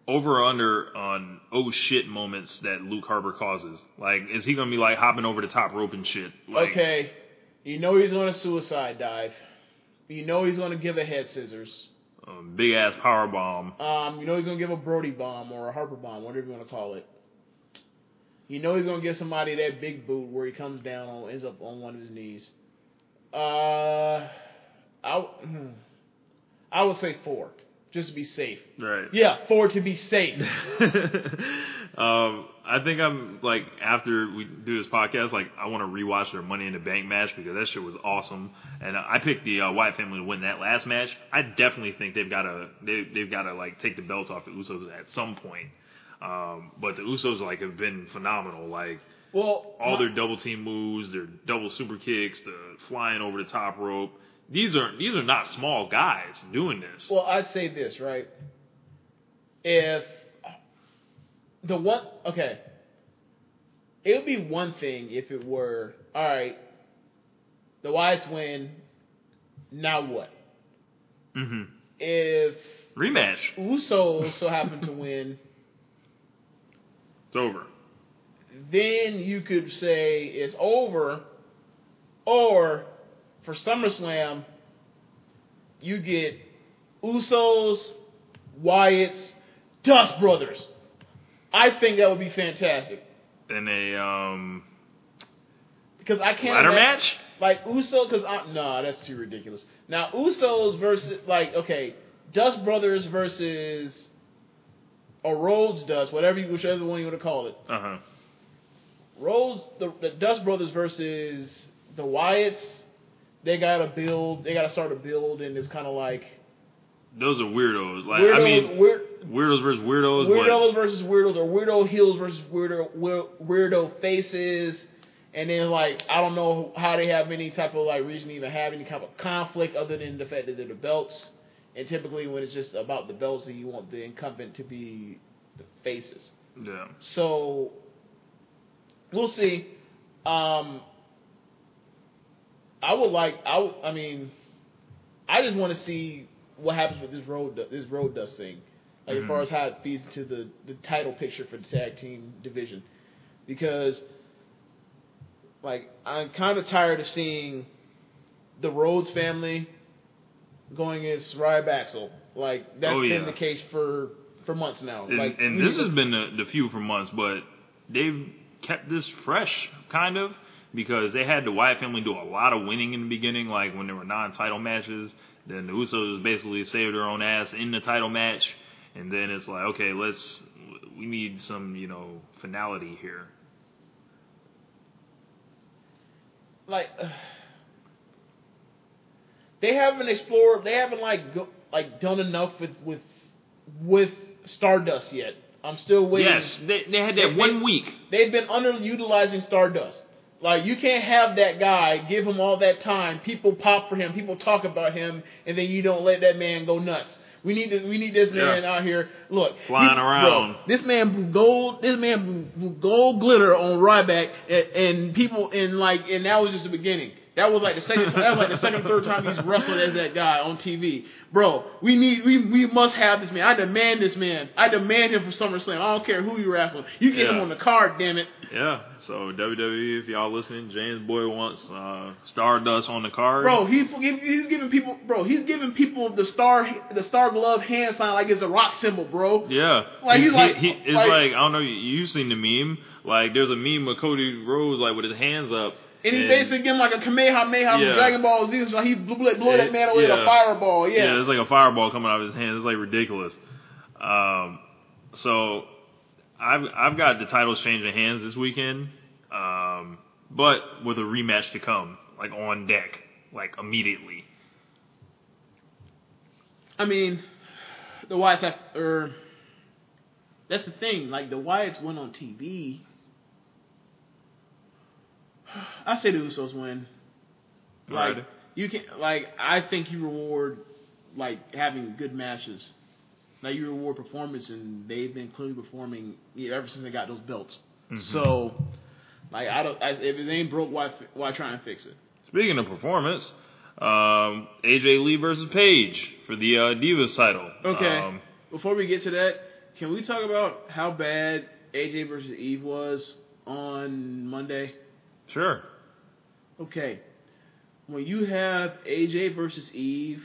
Over or under on oh shit moments that Luke Harper causes. Like, is he going to be like hopping over the top rope and shit? Like, okay. You know he's going to suicide dive. You know he's going to give a head scissors. Um, big ass power bomb. Um, you know he's going to give a Brody bomb or a Harper bomb, whatever you want to call it. You know he's going to give somebody that big boot where he comes down and ends up on one of his knees. Uh, I, I would say four, just to be safe. Right. Yeah, four to be safe. um. I think I'm, like, after we do this podcast, like, I want to rewatch their Money in the Bank match because that shit was awesome. And I picked the uh, Wyatt family to win that last match. I definitely think they've got to, they, they've got to, like, take the belts off the Usos at some point. Um, but the Usos, like, have been phenomenal. Like, well, all their double team moves, their double super kicks, the flying over the top rope. These are, these are not small guys doing this. Well, I'd say this, right? If... The one, okay, it would be one thing if it were, all right, the Wyatts win, now what? Mm-hmm. If rematch, Usos so happen to win, it's over. Then you could say it's over, or for SummerSlam, you get Usos, Wyatts, Dust Brothers. I think that would be fantastic. In a um, because I can't ladder imagine, match like Usos. Because no, nah, that's too ridiculous. Now Usos versus like okay, Dust Brothers versus or Rhodes Dust, whatever you, whichever one you want to call it. Uh huh. Rhodes the, the Dust Brothers versus the Wyatts. They gotta build. They gotta start a build, and it's kind of like those are weirdos. Like weirdos, I mean. Weird, Weirdos versus weirdos. Weirdos what? versus weirdos, or weirdo heels versus weirdo weirdo, weirdo faces, and then like I don't know how they have any type of like reason to even have any kind of conflict other than the fact that they're the belts. And typically, when it's just about the belts, then you want the incumbent to be the faces. Yeah. So we'll see. Um, I would like. I would, I mean, I just want to see what happens with this road this road dust thing. Like as far as how it feeds into the, the title picture for the tag team division. Because, like, I'm kind of tired of seeing the Rhodes family going against Ryback. Like, that's oh, yeah. been the case for, for months now. And, like, and this has been the, the few for months, but they've kept this fresh, kind of, because they had the Wyatt family do a lot of winning in the beginning, like when there were non-title matches. Then the Usos basically saved their own ass in the title match. And then it's like, okay, let's, we need some, you know, finality here. Like, uh, they haven't explored, they haven't, like, go, like done enough with, with with Stardust yet. I'm still waiting. Yes, they, they had that they, one they, week. They've been underutilizing Stardust. Like, you can't have that guy, give him all that time, people pop for him, people talk about him, and then you don't let that man go nuts. We need this, we need this man yeah. out here. Look, flying he, around. Bro, this man blew gold. This man blew gold glitter on Ryback, and, and people in like, and that was just the beginning. That was like the second. That was like the second, third time he's wrestled as that guy on T V. Bro, we need, we we must have this man. I demand this man. I demand him for SummerSlam. I don't care who you wrestle. You get yeah. him on the card, damn it. Yeah. So W W E, if y'all listening, James Boyd wants uh, Stardust on the card. Bro, he's he's giving people. Bro, he's giving people the star the star glove hand sign like it's a rock symbol, bro. Yeah. Like he, he's like he, it's like, like I don't know. You've seen the meme. Like there's a meme of Cody Rhodes like with his hands up. And he's basically giving like a Kamehameha yeah. from Dragon Ball Z. Like he blew, blew that man away yeah. with a fireball. Yes. Yeah, it's like a fireball coming out of his hand. It's like ridiculous. Um, so I've I've got the titles changing hands this weekend, um, but with a rematch to come, like on deck, like immediately. I mean, the Wyatts have, or that's the thing. Like, the Wyatts went on T V. I say the Usos win. Like, right. You can, like, I think you reward, like, having good matches. Like, you reward performance, and they've been clearly performing ever since they got those belts. Mm-hmm. So, like, I don't. I, if it ain't broke, why why try and fix it? Speaking of performance, um, A J Lee versus Paige for the uh, Divas title. Okay. Um, Before we get to that, can we talk about how bad A J versus Eve was on Monday? Sure. Okay. When you have A J versus Eve,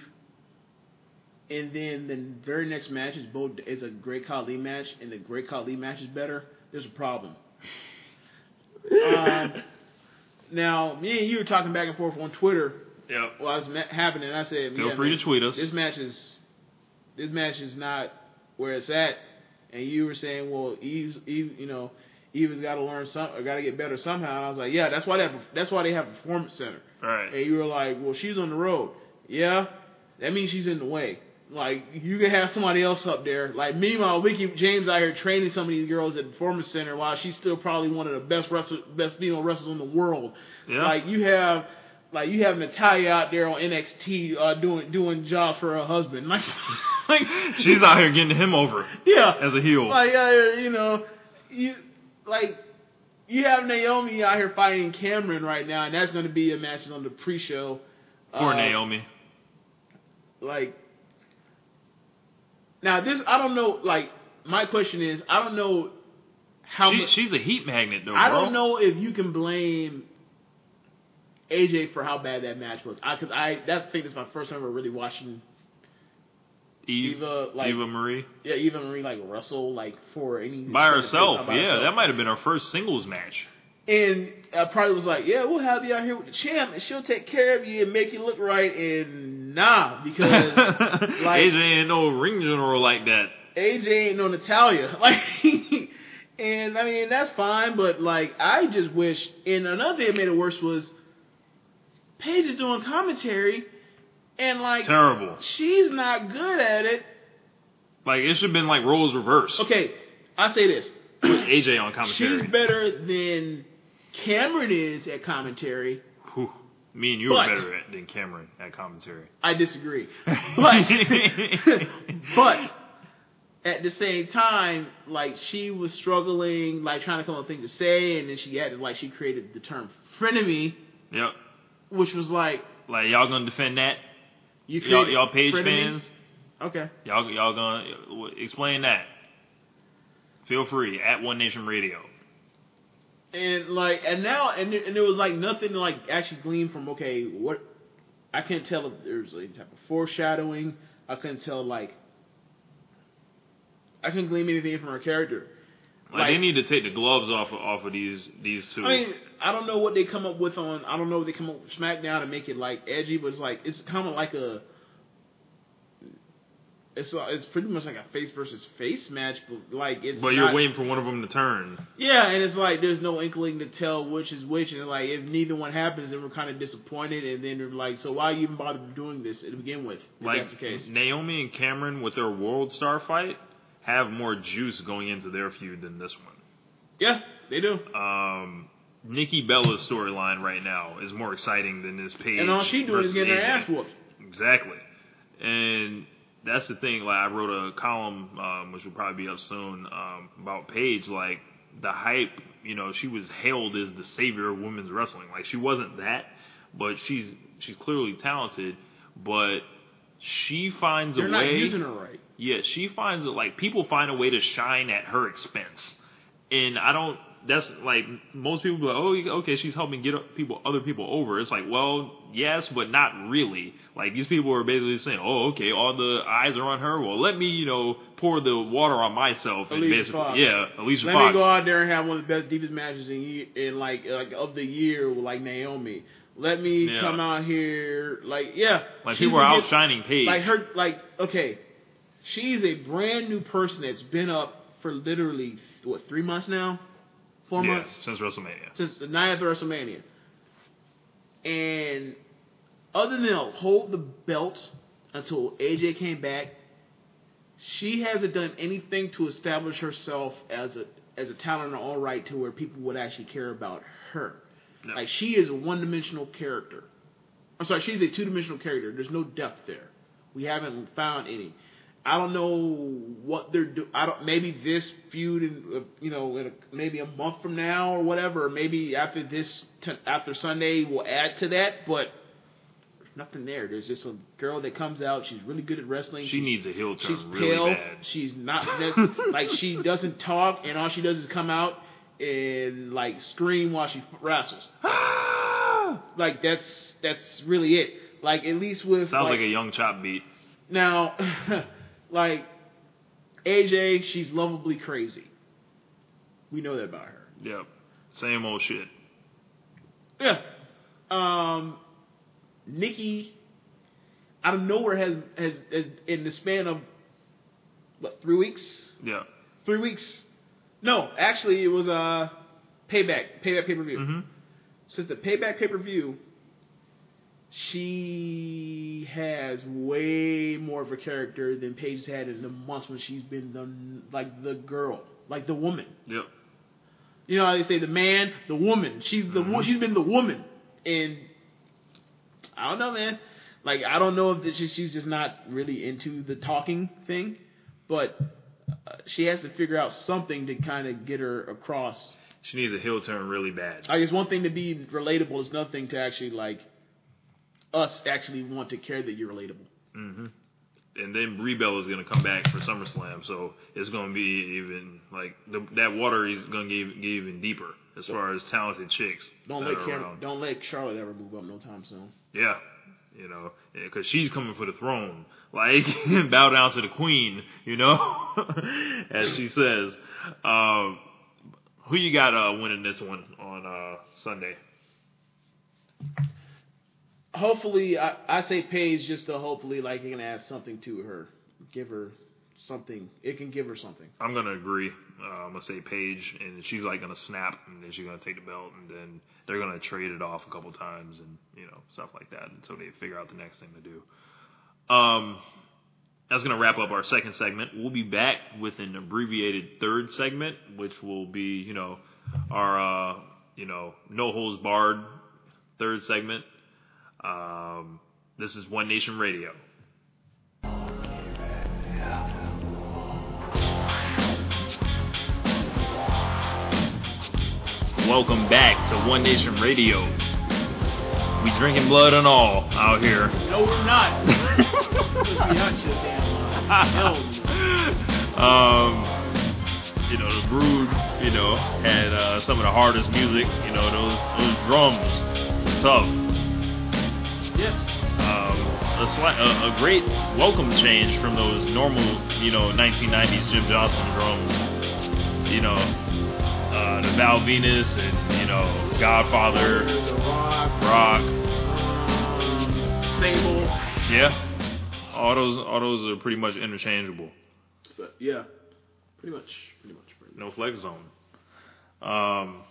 and then the very next match is both is a Great Khali match, and the Great Khali match is better, there's a problem. um, now, me and you were talking back and forth on Twitter. Yeah. While it was happening, I said, "Feel yeah, free man, to tweet us." This match is, this match is not where it's at. And you were saying, "Well, Eve's, Eve, you know, Eve has got to learn some, or got to get better somehow." And I was like, "Yeah, that's why that, that's why they have a performance center." Right. And you were like, "Well, she's on the road." Yeah. That means she's in the way. Like, you can have somebody else up there. Like, meanwhile, Wiki James out here training some of these girls at the Performance Center while she's still probably one of the best wrestler, best female wrestlers in the world. Yeah. Like, you have, like, you have Natalya out there on N X T uh, doing doing jobs for her husband. Like, like, she's out here getting him over. Yeah. As a heel. Like, uh, you know, you like you have Naomi out here fighting Cameron right now, and that's going to be a match on the pre-show. Poor uh, Naomi. Like. Now, this, I don't know, like, my question is, I don't know how she, much... She's a heat magnet, though, I bro. don't know if you can blame A J for how bad that match was. I, cause I, that, I think that's my first time ever really watching Eve, Eva, like, Eva Marie. Yeah, Eva Marie, like, wrestle, like, for any... By herself, by yeah. Herself. That might have been her first singles match. And I probably was like, yeah, we'll have you out here with the champ, and she'll take care of you and make you look right, and... Nah, because like, A J ain't no ring general like that. A J ain't no Natalya, like, and I mean that's fine, but like I just wish. And another thing that made it worse was Paige is doing commentary, and like terrible. She's not good at it. Like it should have been like roles reversed. Okay, I say this with A J on commentary. She's better than Cameron is at commentary. Whew. Me and you but, are better at, than Cameron at commentary. I disagree. But, but at the same time, like, she was struggling, like, trying to come up with things to say, and then she added, like, she created the term frenemy. Yep. Which was like... Like, y'all gonna defend that? You y'all, y'all Paige frenemy? Fans? Okay. Y'all, y'all gonna... Explain that. Feel free. At One Nation Radio. And like, and now, and there, and there was like nothing to like actually glean from. Okay, what? I can't tell if there's any type of foreshadowing. I couldn't tell like. I couldn't glean anything from her character. Like, like they need to take the gloves off of, off of these these two. I mean, I don't know what they come up with on. I don't know if they come up with SmackDown to make it like edgy, but it's like it's kind of like a. It's uh, it's pretty much like a face versus face match, but like it's. But you're not, waiting for one of them to turn. Yeah, and it's like there's no inkling to tell which is which, and like if neither one happens, then we're kind of disappointed, and then they're like, so why you even bother doing this to begin with? If like that's the case. Naomi and Cameron with their World Star fight have more juice going into their feud than this one. Yeah, they do. Um, Nikki Bella's storyline right now is more exciting than this Paige. And all she doing is getting her ass whooped. Exactly, and. That's the thing. Like I wrote a column, um, which will probably be up soon, um, about Paige. Like the hype, you know, she was hailed as the savior of women's wrestling. Like she wasn't that, but she's she's clearly talented. But she finds They're a way. They're not using her right. Yeah, she finds it. Like people find a way to shine at her expense, and I don't. That's like most people be like, oh, okay, she's helping get people, other people over. It's like, well, yes, but not really. Like these people are basically saying, oh, okay, all the eyes are on her. Well, let me, you know, pour the water on myself. Alicia and basically, Fox. Yeah, Alicia let Fox. Let me go out there and have one of the best Divas matches in, in like, like of the year, with like Naomi. Let me yeah. come out here, like, yeah, like people are outshining Paige. Like her, like okay, she's a brand new person that's been up for literally what three months now. Four yeah, months? Since WrestleMania. Since the night after WrestleMania. And other than hold the belt, until A J came back. She hasn't done anything to establish herself as a as a talent in her own right to where people would actually care about her. No. Like, she is a one-dimensional character. I'm sorry, she's a two-dimensional character. There's no depth there. We haven't found any. I don't know what they're doing. I don't. Maybe this feud, in, uh, you know, in a, maybe a month from now or whatever. Or maybe after this, t- after Sunday, we'll add to that. But there's nothing there. There's just a girl that comes out. She's really good at wrestling. She needs a heel turn. She's really pale. Bad. She's not like she doesn't talk, and all she does is come out and like scream while she wrestles. Like that's that's really it. Like at least with sounds like, like a young chop beat. Now. Like, A J, she's lovably crazy. We know that about her. Yep. Same old shit. Yeah. Um, Nikki, out of nowhere, has, has, has, in the span of, what, three weeks? Yeah. Three weeks. No, actually, it was uh, Payback, Payback pay-per-view. Mm-hmm. Since the Payback pay-per-view, she has way more of a character than Paige's had in the months when she's been the like the girl, like the woman. Yep. You know how they say the man, the woman. She's the mm-hmm. she's been the woman, and I don't know, man. Like I don't know if this is, she's just not really into the talking thing, but uh, she has to figure out something to kind of get her across. She needs a heel turn really bad. Like it's one thing to be relatable; it's another thing to actually like. Us actually want to care that you're relatable. Mm-hmm. And then Brie Bella is going to come back for SummerSlam, so it's going to be even like the, that water is going to get even deeper as far as talented chicks. Don't let Cam- don't let Charlotte ever move up no time soon. Yeah, you know, because she's coming for the throne. Like bow down to the queen, you know, as she says. Uh, who you got uh, winning this one on uh, Sunday? Hopefully, I, I say Paige just to hopefully, like, it can add something to her. Give her something. It can give her something. I'm going to agree. Uh, I'm going to say Paige, and she's, like, going to snap, and then she's going to take the belt, and then they're going to trade it off a couple times and, you know, stuff like that until they figure out the next thing to do. Um, that's going to wrap up our second segment. We'll be back with an abbreviated third segment, which will be, you know, our, uh, you know, no-holds-barred third segment. Um, this is One Nation Radio. Welcome back to One Nation Radio. We drinking blood and all out here. No, we're not. um, you know, the Brood, you know, had uh, some of the hardest music. You know, those those drums, tough. Yes. Um, a, sli- a, a great welcome change from those normal, you know, nineteen nineties Jim Johnson drums. You know, uh, the Val Venis and, you know, Godfather, Rock, Rock. Sable. Yeah. All those, all those are pretty much interchangeable. But yeah, pretty much, pretty much. Pretty much. No flex zone. Um,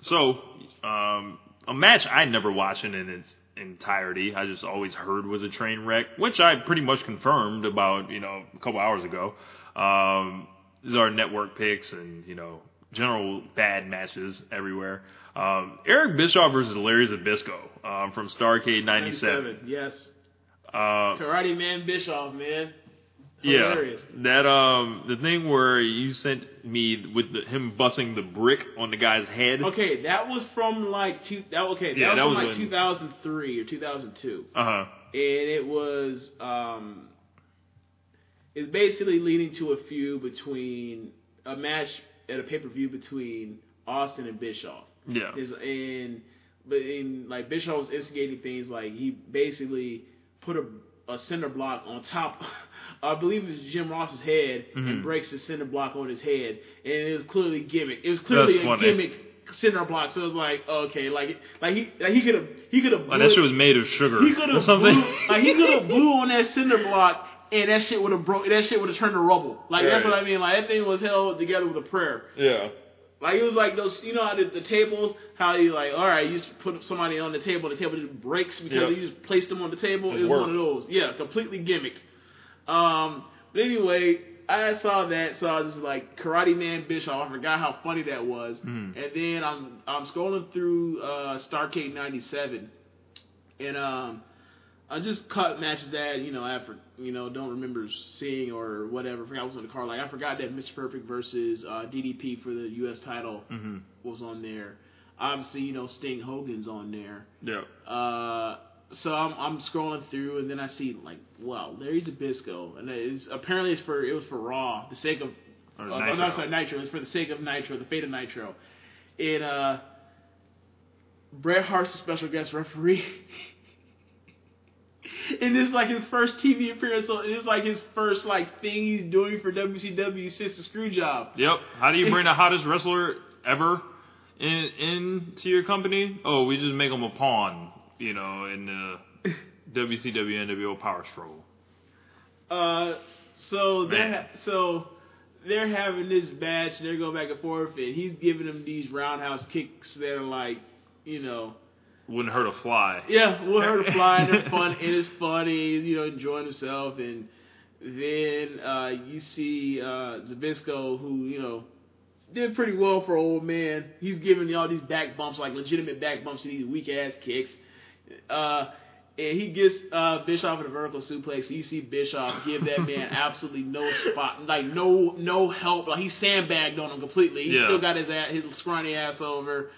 so um, a match I never watched in its entirety. I just always heard was a train wreck, which I pretty much confirmed about, you know, a couple hours ago. Um, these are network picks and, you know, general bad matches everywhere. Um, Eric Bischoff versus Larry Zbyszko um, from Starrcade ninety-seven. Yes. Uh, Karate Man Bischoff, man. Hilarious. Yeah. That, um, the thing where you sent me with the, him busting the brick on the guy's head. Okay, that was from like two, that, okay, that yeah, was that from was like when, two thousand three or two thousand two. Uh-huh. And it was, um, it's basically leading to a feud between, a match at a pay-per-view between Austin and Bischoff. Yeah. His, and, but in, like, Bischoff was instigating things like he basically put a, a cinder block on top I believe it was Jim Ross's head, mm-hmm. and breaks the cinder block on his head, and it was clearly gimmick. It was clearly That's a funny. gimmick cinder block. So it was like, okay, like, like he, like he could have, he could have. Like that shit was made of sugar. He could have something. Blew, like he could have blew on that cinder block, and that shit would have broke. That shit would have turned to rubble. Like right. That's what I mean. Like that thing was held together with a prayer. Yeah. Like, it was like those, you know, how the, the tables, how you like, all right, you just put somebody on the table, the table just breaks because yep. you just place them on the table. It was work. One of those. Yeah, completely gimmicked. Um, but anyway, I saw that, so I was just like, Karate Man Bischoff. I forgot how funny that was. Mm. And then I'm I'm scrolling through uh, Starrcade ninety-seven, and um, I just cut matches that, you know, after, you know, don't remember seeing or whatever. I forgot what was on the card. Like, I forgot that Mister Perfect versus uh, D D P for the U S title mm-hmm. was on there. Obviously, you know, Sting Hogan's on there. Yeah. Uh, so I'm I'm scrolling through, and then I see, like, wow, Larry Zbysko. And it's, apparently it's for, it was for Raw, the sake of... Or uh, Nitro. No, sorry, Nitro. It was for the sake of Nitro, the fate of Nitro. And uh, Bret Hart's a special guest referee. And it's like his first T V appearance, so it's like his first like thing he's doing for W C W since the screw job. Yep. How do you bring the hottest wrestler ever in into your company? Oh, we just make him a pawn, you know, in the W C W N W O power struggle. Uh, so that so they're having this match, and they're going back and forth, and he's giving them these roundhouse kicks that are like, you know. Wouldn't hurt a fly. Yeah, wouldn't hurt a fly. And they're fun. It is funny, you know, enjoying himself. And then uh, you see uh, Zbysko, who, you know, did pretty well for old man. He's giving y'all these back bumps, like legitimate back bumps, to these weak ass kicks. Uh, and he gets uh, Bischoff in a vertical suplex. You see Bischoff give that man absolutely no spot, like no no help. Like he sandbagged on him completely. He yeah. still got his his scrawny ass over.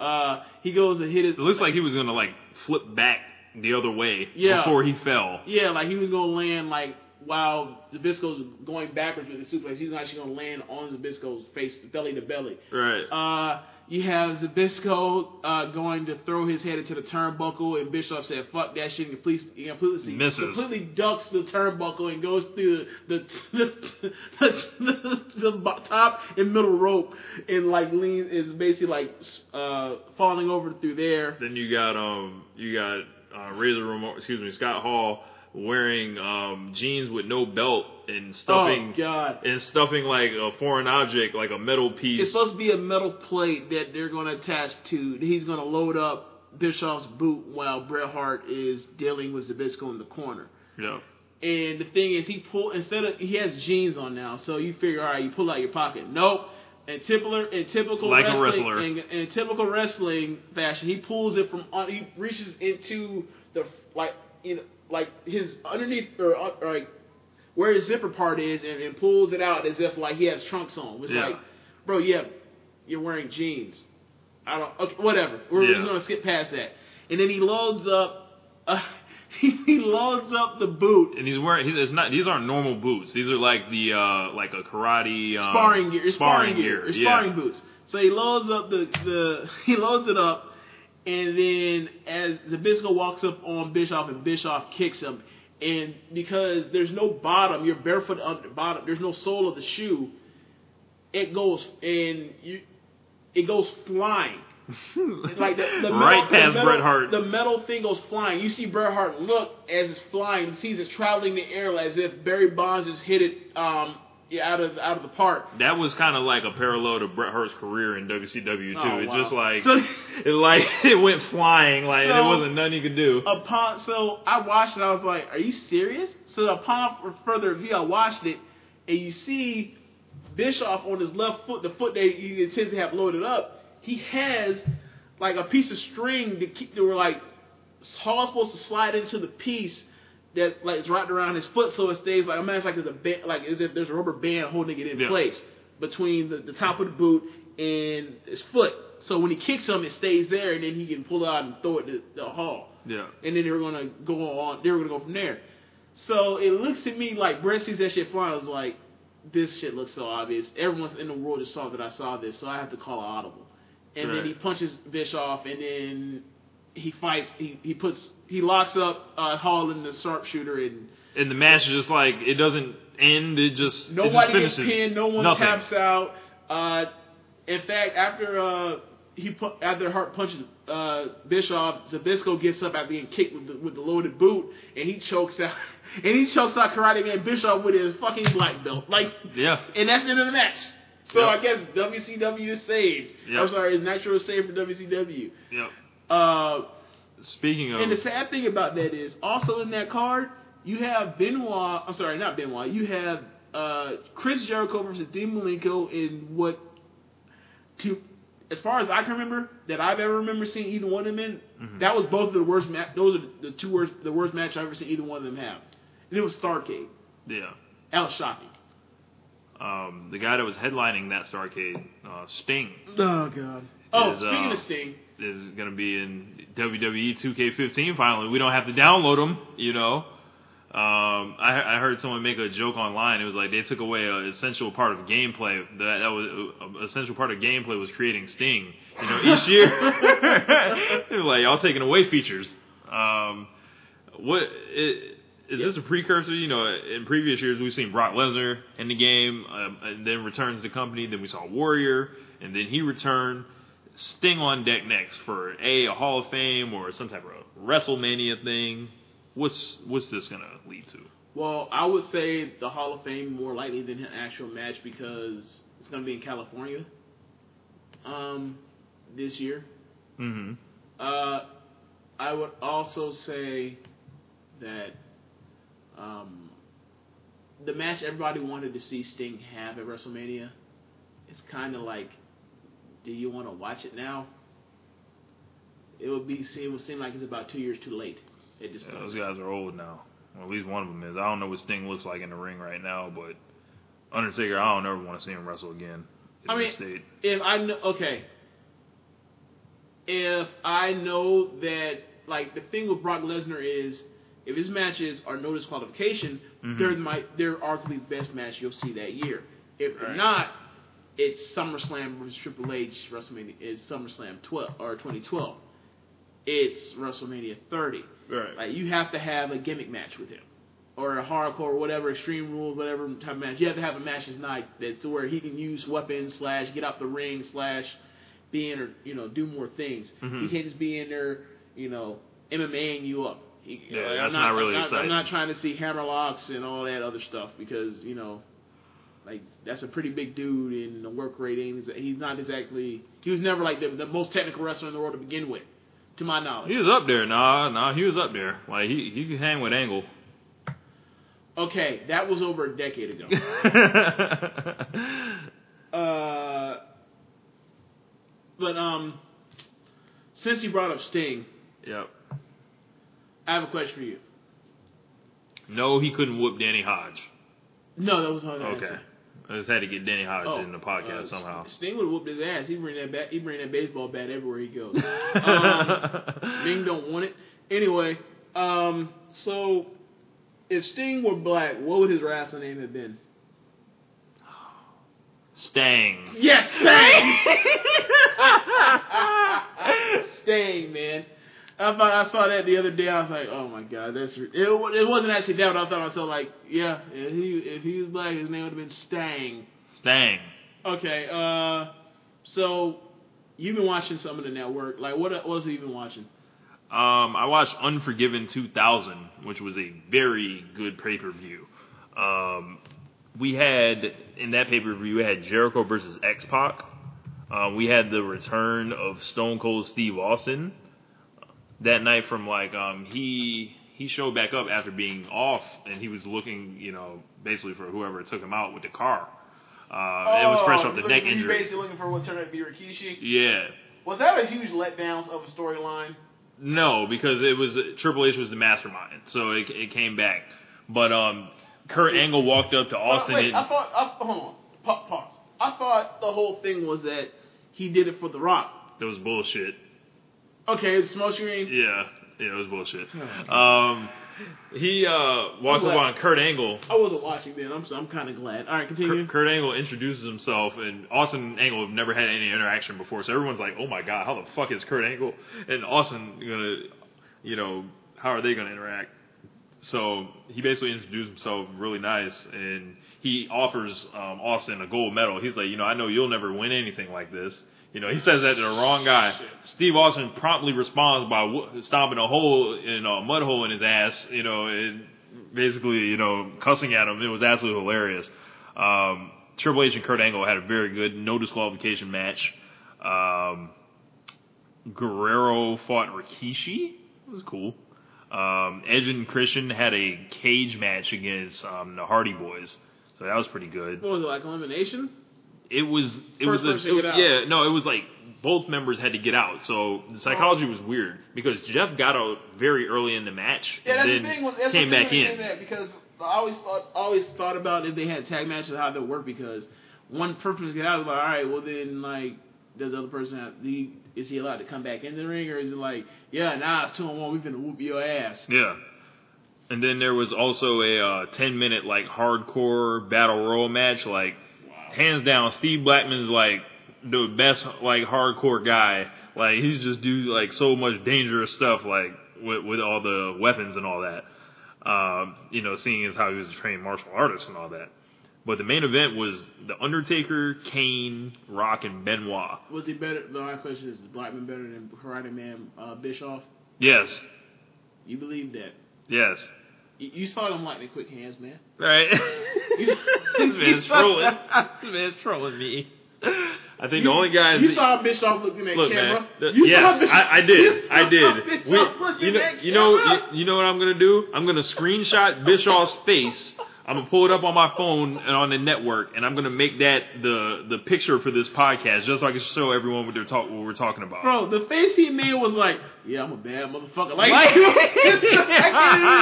Uh, he goes and hit his... It looks like he was going to, like, flip back the other way yeah. before he fell. Yeah, like, he was going to land, like, while Zbysko's going backwards with the suplex, he's actually going to land on Zbysko's face, belly to belly. Right. Uh, you have Zbysko uh, going to throw his head into the turnbuckle, and Bischoff said, fuck that shit, and completely, completely, completely ducks the turnbuckle and goes through the the, the, the, the, the top and middle rope, and, like, leans, is basically, like, uh, falling over through there. Then you got, um, you got, uh, Razor Ramon, excuse me, Scott Hall, wearing um, jeans with no belt and stuffing oh, God. and stuffing like a foreign object, like a metal piece. It's supposed to be a metal plate that they're going to attach to. He's going to load up Bischoff's boot while Bret Hart is dealing with Zbysko in the corner. Yeah. And the thing is, he pull instead of he has jeans on now, so you figure, all right, you pull out your pocket. Nope. In typical, in typical like wrestling, a wrestler. In, in typical wrestling fashion, he pulls it from. He reaches into the like you know. like his underneath or, or like where his zipper part is and, and pulls it out as if like he has trunks on. It's yeah. like, bro, yeah, you're wearing jeans. I don't, okay, whatever. We're yeah. just gonna skip past that. And then he loads up, uh, he loads up the boot. And he's wearing. He, it's not. These aren't normal boots. These are like the uh, like a karate um, sparring gear. Sparring gear. Yeah. Sparring boots. So he loads up the the he loads it up. And then as Zbysko walks up on Bischoff and Bischoff kicks him, and because there's no bottom, you're barefoot on the bottom, there's no sole of the shoe, it goes and you, it goes flying. Like the, the metal, right past the metal, Bret Hart. The metal thing goes flying. You see Bret Hart look as it's flying, he sees it's traveling the air as if Barry Bonds just hit it um, out of out of the park. That was kind of like a parallel to Bret Hart's career in W C W too. Oh, wow. It just like so, it like it went flying, like so, there wasn't nothing you could do. Upon so I watched it, I was like, "Are you serious?" So upon further review, I watched it, and you see Bischoff on his left foot, the foot that he intends to have loaded up. He has like a piece of string to keep. They were like Hall's supposed to slide into the piece. That like it's wrapped around his foot, so it stays like I imagine like there's a band, like as if there's a rubber band holding it in yeah. place between the, the top of the boot and his foot. So when he kicks him, it stays there, and then he can pull out and throw it to the Hall. Yeah. And then they were gonna go on. They were gonna go from there. So it looks to me like Bret sees that shit flying. I was like, this shit looks so obvious. Everyone's in the world just saw that I saw this, so I have to call an audible. And right. then he punches Bischoff, and then. He fights. He, he puts. He locks up uh, Hall in the sharpshooter, and and the match is just like it doesn't end. It just nobody it just gets pinned. No one Nothing. taps out. Uh, in fact, after uh, he pu- after Hart punches uh, Bischoff, Zbysko gets up after being kicked with the, with the loaded boot, and he chokes out. And he chokes out Karate Man Bischoff with his fucking black belt. Like yeah. And that's the end of the match. So yep. I guess W C W is saved. Yep. I'm sorry, Nitro is saved for W C W. Yep. Uh, Speaking of... And the sad thing about that is, also in that card, you have Benoit... I'm sorry, not Benoit. You have uh, Chris Jericho versus Dean Malenko in what... To, as far as I can remember, that I've ever remember seeing either one of them in, mm-hmm. that was both of the worst... Ma- those are the two worst the worst match I've ever seen either one of them have. And it was Starrcade. Yeah. That was shocking. Um, the guy that was headlining that Starrcade, uh, Sting. Oh, God. Is, oh, speaking uh, of Sting... is going to be in W W E two K fifteen finally. We don't have to download them, you know. Um, I, I heard someone make a joke online. It was like they took away an essential part of gameplay. That, that was an essential part of gameplay was creating Sting. You know, each year they're like y'all taking away features. Um, what it, is yep. this a precursor? You know, in previous years we've seen Brock Lesnar in the game, um, and then returns to the company. Then we saw Warrior, and then he returned. Sting on deck next for a, a Hall of Fame or some type of WrestleMania thing. What's what's this going to lead to? Well, I would say the Hall of Fame more likely than an actual match because it's going to be in California um, this year. Mm-hmm. Uh, I would also say that um, the match everybody wanted to see Sting have at WrestleMania is kind of like, do you want to watch it now? It would be. It would seem like it's about two years too late at this point. Yeah, those guys are old now. Well, at least one of them is. I don't know what Sting looks like in the ring right now, but Undertaker, I don't ever want to see him wrestle again. I mean, state. if I know, okay, if I know that, like the thing with Brock Lesnar is, if his matches are no disqualification, mm-hmm. they're might they're arguably the best match you'll see that year. If they're right. not. It's SummerSlam versus Triple H. WrestleMania is SummerSlam twelve or twenty twelve. It's WrestleMania thirty. Right. Like you have to have a gimmick match with him, or a hardcore, whatever, Extreme Rules, whatever type of match. You have to have a match that's not that's where he can use weapons slash get out the ring slash be in or you know do more things. Mm-hmm. He can't just be in there, you know, M M A-ing you up. He, yeah, like, that's I'm not, not really I'm not, exciting. I'm not trying to see hammerlocks and all that other stuff because you know. Like, that's a pretty big dude in the work ratings. He's not exactly... He was never, like, the, the most technical wrestler in the world to begin with, to my knowledge. He was up there. Nah, nah, he was up there. Like, he, he could hang with Angle. Okay, that was over a decade ago. uh, but, um, since you brought up Sting... Yep. I have a question for you. No, he couldn't whoop Danny Hodge. No, that was not that. Okay. Answer. I just had to get Danny Hodge oh, in the podcast uh, somehow. Sting would whoop his ass. He bring that bat, he bring that baseball bat everywhere he goes. um, Bing don't want it. Anyway, um, so if Sting were black, what would his wrestling name have been? Stang. Yes, Stang. Stang, man. I thought I saw that the other day. I was like, "Oh my god, that's re-. It." It wasn't actually that, but I thought I myself like, "Yeah, if he if he was black, his name would have been Stang." Stang. Okay. Uh, so you've been watching some of the network. Like, what what else have you been watching? Um, I watched Unforgiven two thousand, which was a very good pay per view. Um, we had in that pay per view, we had Jericho versus X Pac. Uh, we had the return of Stone Cold Steve Austin. That night from, like, um, he he showed back up after being off, and he was looking, you know, basically for whoever took him out with the car. Uh, oh, it was fresh off the looking, neck injury. You basically looking for what turned out to be Rikishi? Yeah. Was that a huge letdown of a storyline? No, because it was, Triple H was the mastermind, so it it came back. But um, Kurt Angle walked up to Austin. Wait, wait, I thought, I, hold on, pause. I thought the whole thing was that he did it for The Rock. That was bullshit. Okay, it's smoke screen. Yeah, yeah, it was bullshit. Um, he uh, walks up on Kurt Angle. I wasn't watching then. I'm so I'm kind of glad. All right, continue. Kurt, Kurt Angle introduces himself, and Austin and Angle have never had any interaction before, so everyone's like, "Oh my god, how the fuck is Kurt Angle and Austin gonna, you know, how are they gonna interact?" So he basically introduced himself really nice, and he offers um, Austin a gold medal. He's like, "You know, I know you'll never win anything like this." You know, he says that to the wrong guy. Shit. Steve Austin promptly responds by w- stomping a hole in a mud hole in his ass, you know, and basically, you know, cussing at him. It was absolutely hilarious. Um, Triple H and Kurt Angle had a very good no disqualification match. Um, Guerrero fought Rikishi. It was cool. Um, Edge and Christian had a cage match against um, the Hardy Boys, so that was pretty good. What was it, like elimination? It was. It First was. A, it, yeah, no, it was like both members had to get out. So the psychology oh. was weird because Jeff got out very early in the match. Yeah, and that's then the thing. When, that's came the thing back in that because I always thought, always thought about if they had tag matches how that would work because one person get out. Like, all right, well then, like, does the other person have the? Is he allowed to come back in the ring, or is it like, yeah, nah, it's two on one, we finna whoop your ass? Yeah. And then there was also a uh, ten minute like hardcore battle royal match. Like, wow. Hands down, Steve Blackman's like the best like hardcore guy. Like, he's just do like so much dangerous stuff like with with all the weapons and all that. Um, you know, seeing as how he was a trained martial artist and all that. But the main event was The Undertaker, Kane, Rock, and Benoit. Was he better? My question is, is Blackman better than Karate Man uh, Bischoff? Yes. You believe that? Yes. You, you saw them like the quick hands, man. Right. You, this man's trolling. This man's trolling me. I think you, the only guy... You that, saw Bischoff looking at look, camera. Man, the, you yes, saw Bischoff, I, I did. I did. We, you, know, you, know, you, you know what I'm going to do? I'm going to screenshot Bischoff's face... I'm going to pull it up on my phone and on the network, and I'm going to make that the, the picture for this podcast just so I can show everyone what, they're talk, what we're talking about. Bro, the face he made was like, yeah, I'm a bad motherfucker. Like, like I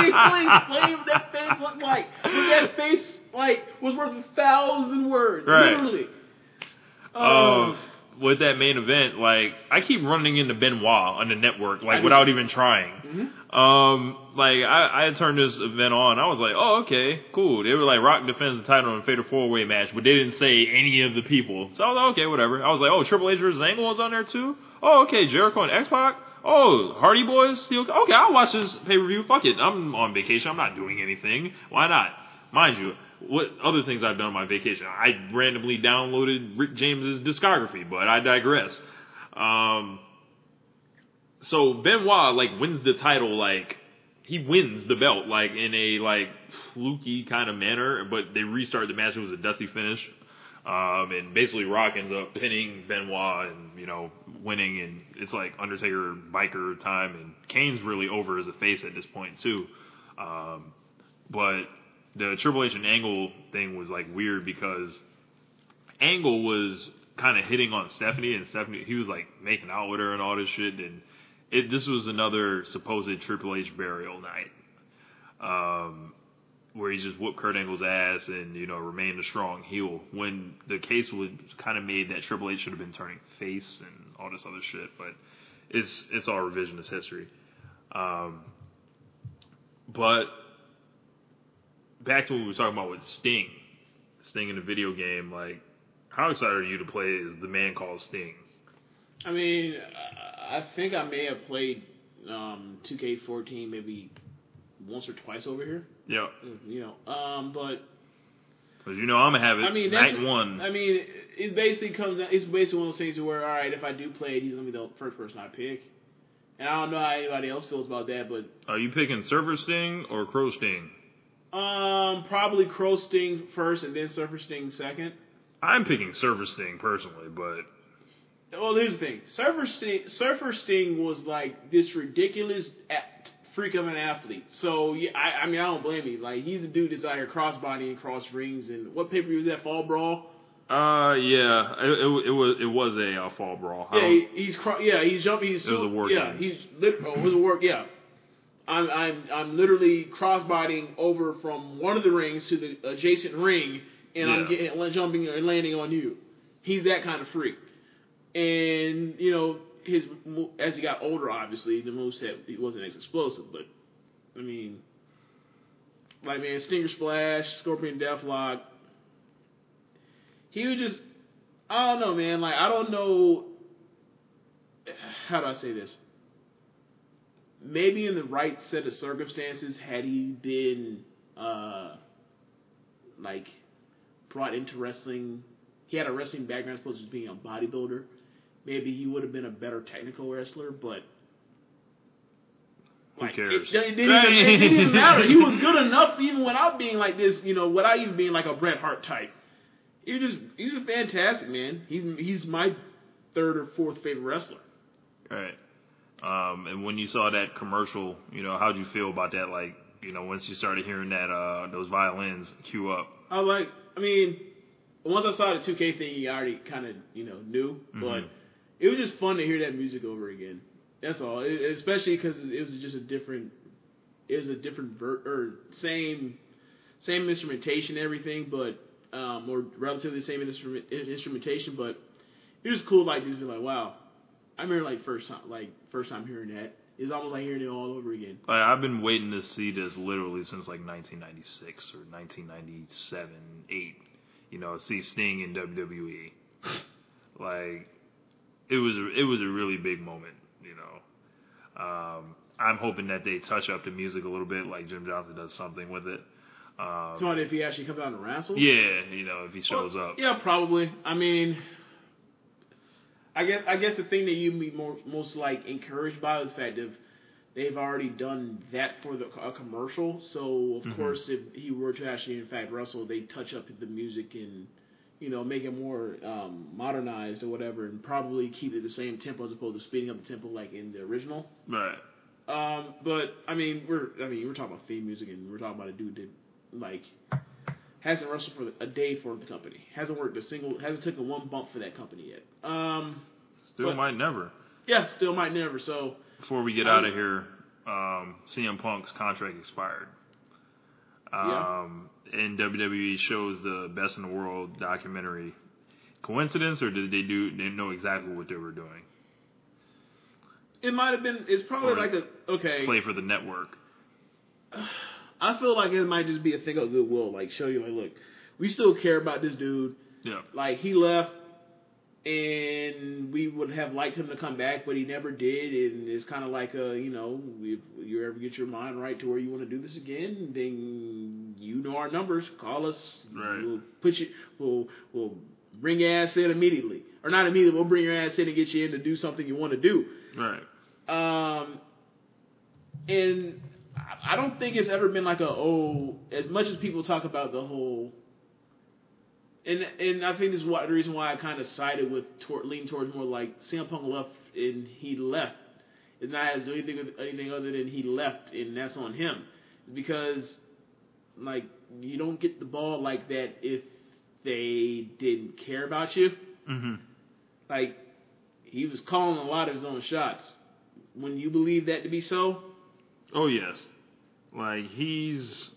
can't even explain what that face looked like. That face like was worth a thousand words, right. Literally. Um, um, with that main event, like I keep running into Benoit on the network like without even trying. Mm-hmm. Um, like, I, I turned this event on, I was like, oh, okay, cool. They were like, Rock defends the title in a fatal four-way match, but they didn't say any of the people. So I was like, okay, whatever. I was like, oh, Triple H versus Angle was on there too? Oh, okay, Jericho and X-Pac? Oh, Hardy Boys? Steel? Okay, I'll watch this pay-per-view. Fuck it, I'm on vacation, I'm not doing anything. Why not? Mind you, what other things I've done on my vacation? I randomly downloaded Rick James's discography, but I digress. Um... So Benoit like wins the title, like he wins the belt, like in a like fluky kind of manner. But they restart the match; it was a dusty finish, um, and basically Rock ends up pinning Benoit and you know winning. And it's like Undertaker biker time, and Kane's really over as a face at this point too. Um, but the Triple H and Angle thing was like weird because Angle was kind of hitting on Stephanie, and Stephanie he was like making out with her and all this shit and. It, this was another supposed Triple H burial night, um, where he just whooped Kurt Angle's ass and, you know, remained a strong heel when the case was kind of made that Triple H should have been turning face and all this other shit, but it's, it's all revisionist history. Um, but back to what we were talking about with Sting, Sting in the video game, like, how excited are you to play The Man Called Sting? I mean, I think I may have played um, two K fourteen maybe once or twice over here. Yeah. You know, um, but... Because you know I'm going to have it I mean, night one. I mean, it basically comes down... It's basically one of those things where, all right, if I do play it, he's going to be the first person I pick. And I don't know how anybody else feels about that, but... Are you picking Surfer Sting or Crow Sting? Um, probably Crow Sting first and then Surfer Sting second. I'm picking Surfer Sting personally, but... Well, here's the thing. Surfer Sting, Surfer Sting was like this ridiculous freak of an athlete. So, yeah, I, I mean, I don't blame him. Like, he's a dude that's out here crossbody and cross rings. And what pay-per-view was that? Fall Brawl? Uh, yeah. It, it, it was it was a uh, Fall Brawl. Yeah, he, he's cro- yeah, he's jumping. He's it was still, a war yeah, game. Yeah, he's oh, it was a war. Yeah, I'm I'm I'm literally crossbodying over from one of the rings to the adjacent ring, and yeah. I'm getting jumping and landing on you. He's that kind of freak. And, you know, his as he got older, obviously, the moveset it wasn't as explosive. But, I mean, like, man, Stinger Splash, Scorpion Deathlock. He would just, I don't know, man. Like, I don't know, how do I say this? Maybe in the right set of circumstances, had he been, uh, like, brought into wrestling, he had a wrestling background as opposed to being a bodybuilder. Maybe he would have been a better technical wrestler, but like, who cares? It, it, didn't even, it didn't matter. He was good enough even without being like this, you know, without even being like a Bret Hart type. He's just he's just fantastic, man. He's he's my third or fourth favorite wrestler. All right. Um, and when you saw that commercial, you know, how'd you feel about that? Like, you know, once you started hearing that uh, those violins cue up. I like. I mean, once I saw the two K thing, I already kind of you know knew, mm-hmm. but it was just fun to hear that music over again. That's all. It, especially because it was just a different. It was a different ver- or same, same instrumentation, and everything, but. Um, or relatively same instrument, instrumentation, but it was cool. Like just be like, wow, I remember like first time, like first time hearing that. It's almost like hearing it all over again. Like, I've been waiting to see this literally since like nineteen ninety-six or nineteen ninety-seven, eight. You know, see Sting in W W E. Like it was, a, it was a really big moment. You know, um, I'm hoping that they touch up the music a little bit, like Jim Johnson does something with it. Um, so if he actually comes out and wrestles? Yeah, you know, if he shows well, up. Yeah, probably. I mean, I guess I guess the thing that you'd be more, most, like, encouraged by is the fact that they've already done that for the, a commercial. So, of mm-hmm. course, if he were to actually, in fact, wrestle, they touch up the music and, you know, make it more um, modernized or whatever and probably keep it the same tempo as opposed to speeding up the tempo like in the original. Right. Um, but, I mean, we're I mean, we're talking about theme music and we're talking about a dude that like hasn't wrestled for a day for the company. Hasn't worked a single. Hasn't taken one bump for that company yet. Um, still but, might never. Yeah, still might never. So before we get um, out of here, um, C M Punk's contract expired. Um, yeah. And W W E shows the Best in the World documentary. Coincidence, or did they do? They know exactly what they were doing. It might have been. It's probably or like a okay play for the network. I feel like it might just be a thing of goodwill, like show you, like, look, we still care about this dude. Yeah. Like, he left, and we would have liked him to come back, but he never did, and it's kind of like, a, you know, if you ever get your mind right to where you want to do this again, then you know our numbers. Call us. Right. We'll put you, we'll, we'll bring your ass in immediately. Or not immediately, we'll bring your ass in and get you in to do something you want to do. Right. Um, and I don't think it's ever been like a, oh, as much as people talk about the whole, and and I think this is why, the reason why I kind of sided with, toward, lean towards more like C M Punk left and he left. It's not as anything with anything other than he left and that's on him. Because, like, you don't get the ball like that if they didn't care about you. Mm-hmm. Like, he was calling a lot of his own shots. When you believe that to be so. Oh, yes. Like, he's...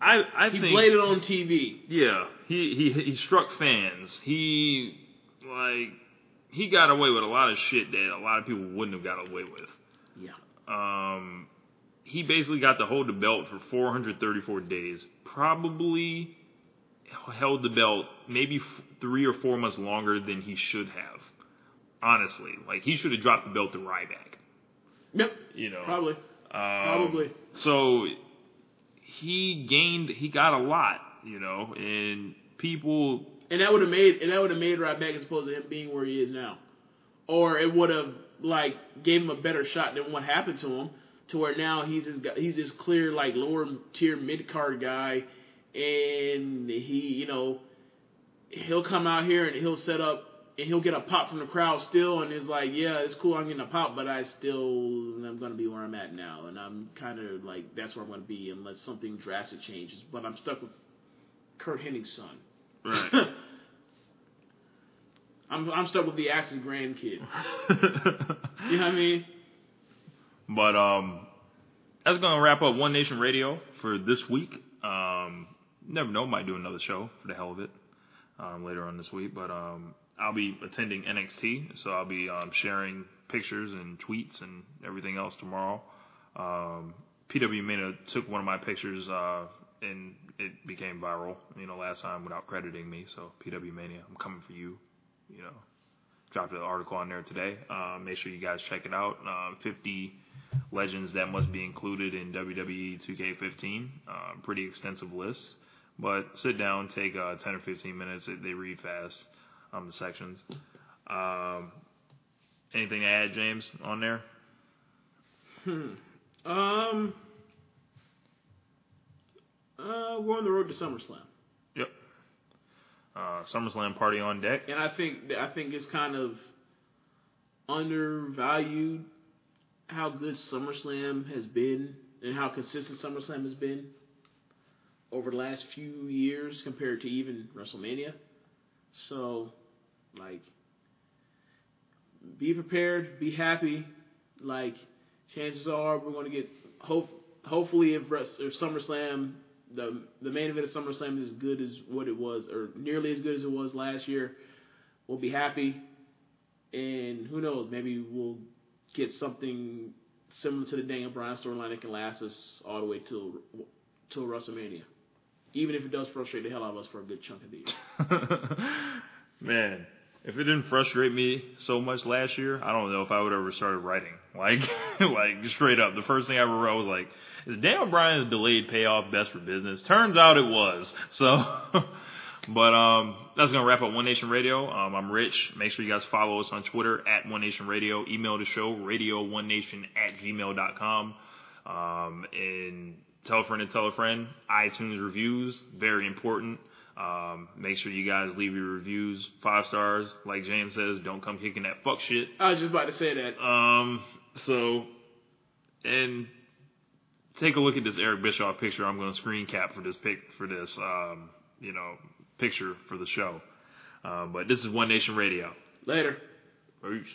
I I he think... He played it on T V. Yeah. He, he he struck fans. He, like... He got away with a lot of shit that a lot of people wouldn't have got away with. Yeah. Um, he basically got to hold the belt for four hundred thirty-four days. Probably held the belt maybe f- three or four months longer than he should have. Honestly. Like, he should have dropped the belt to Ryback. Yep. You know, probably. Um, probably. So he gained. He got a lot. You know, and people. And that would have made. And that would have made Ryback as opposed to him being where he is now, or it would have like gave him a better shot than what happened to him, to where now he's this guy, he's this clear like lower tier mid card guy, and he you know he'll come out here and he'll set up. And he'll get a pop from the crowd still, and it's like, yeah, it's cool, I'm getting a pop, but I still am going to be where I'm at now. And I'm kind of like, that's where I'm going to be unless something drastic changes. But I'm stuck with Kurt Hennig's son. Right. I'm I'm stuck with the Axe's grandkid. You know what I mean? But um, that's going to wrap up One Nation Radio for this week. Um, never know, might do another show for the hell of it um, later on this week. But um. I'll be attending N X T, so I'll be um, sharing pictures and tweets and everything else tomorrow. Um, P W Mena took one of my pictures, uh, and it became viral, you know, last time without crediting me. So, P W Mania, I'm coming for you, you know. Dropped an article on there today. Uh, make sure you guys check it out. Uh, fifty legends that must be included in W W E two K fifteen. Uh, pretty extensive list. But sit down, take uh, ten or fifteen minutes. They read fast. Um, the sections. Um, anything to add, James, on there? Hmm. Um. uh, we're on the road to SummerSlam. Yep. Uh, SummerSlam party on deck. And I think I think it's kind of undervalued how good SummerSlam has been and how consistent SummerSlam has been over the last few years compared to even WrestleMania. So, like, be prepared, be happy. Like, chances are we're going to get, hope, hopefully if, if SummerSlam, the the main event of SummerSlam is as good as what it was, or nearly as good as it was last year, we'll be happy. And who knows, maybe we'll get something similar to the Daniel Bryan storyline that can last us all the way till till WrestleMania. Even if it does frustrate the hell out of us for a good chunk of the year. Man, if it didn't frustrate me so much last year, I don't know if I would ever started writing. Like, like straight up, the first thing I ever wrote was like, "Is Daniel Bryan's delayed payoff best for business?" Turns out it was. So, but um, that's gonna wrap up One Nation Radio. Um, I'm Rich. Make sure you guys follow us on Twitter at One Nation Radio. Email the show radio one nation at gmail dot com. Um, and tell a friend and tell a friend. iTunes reviews, very important. Um, make sure you guys leave your reviews five stars. Like James says, don't come kicking that fuck shit. I was just about to say that. Um, so, and take a look at this Eric Bischoff picture. I'm going to screen cap for this pic for this um, you know picture for the show. Uh, but this is One Nation Radio. Later. Peace.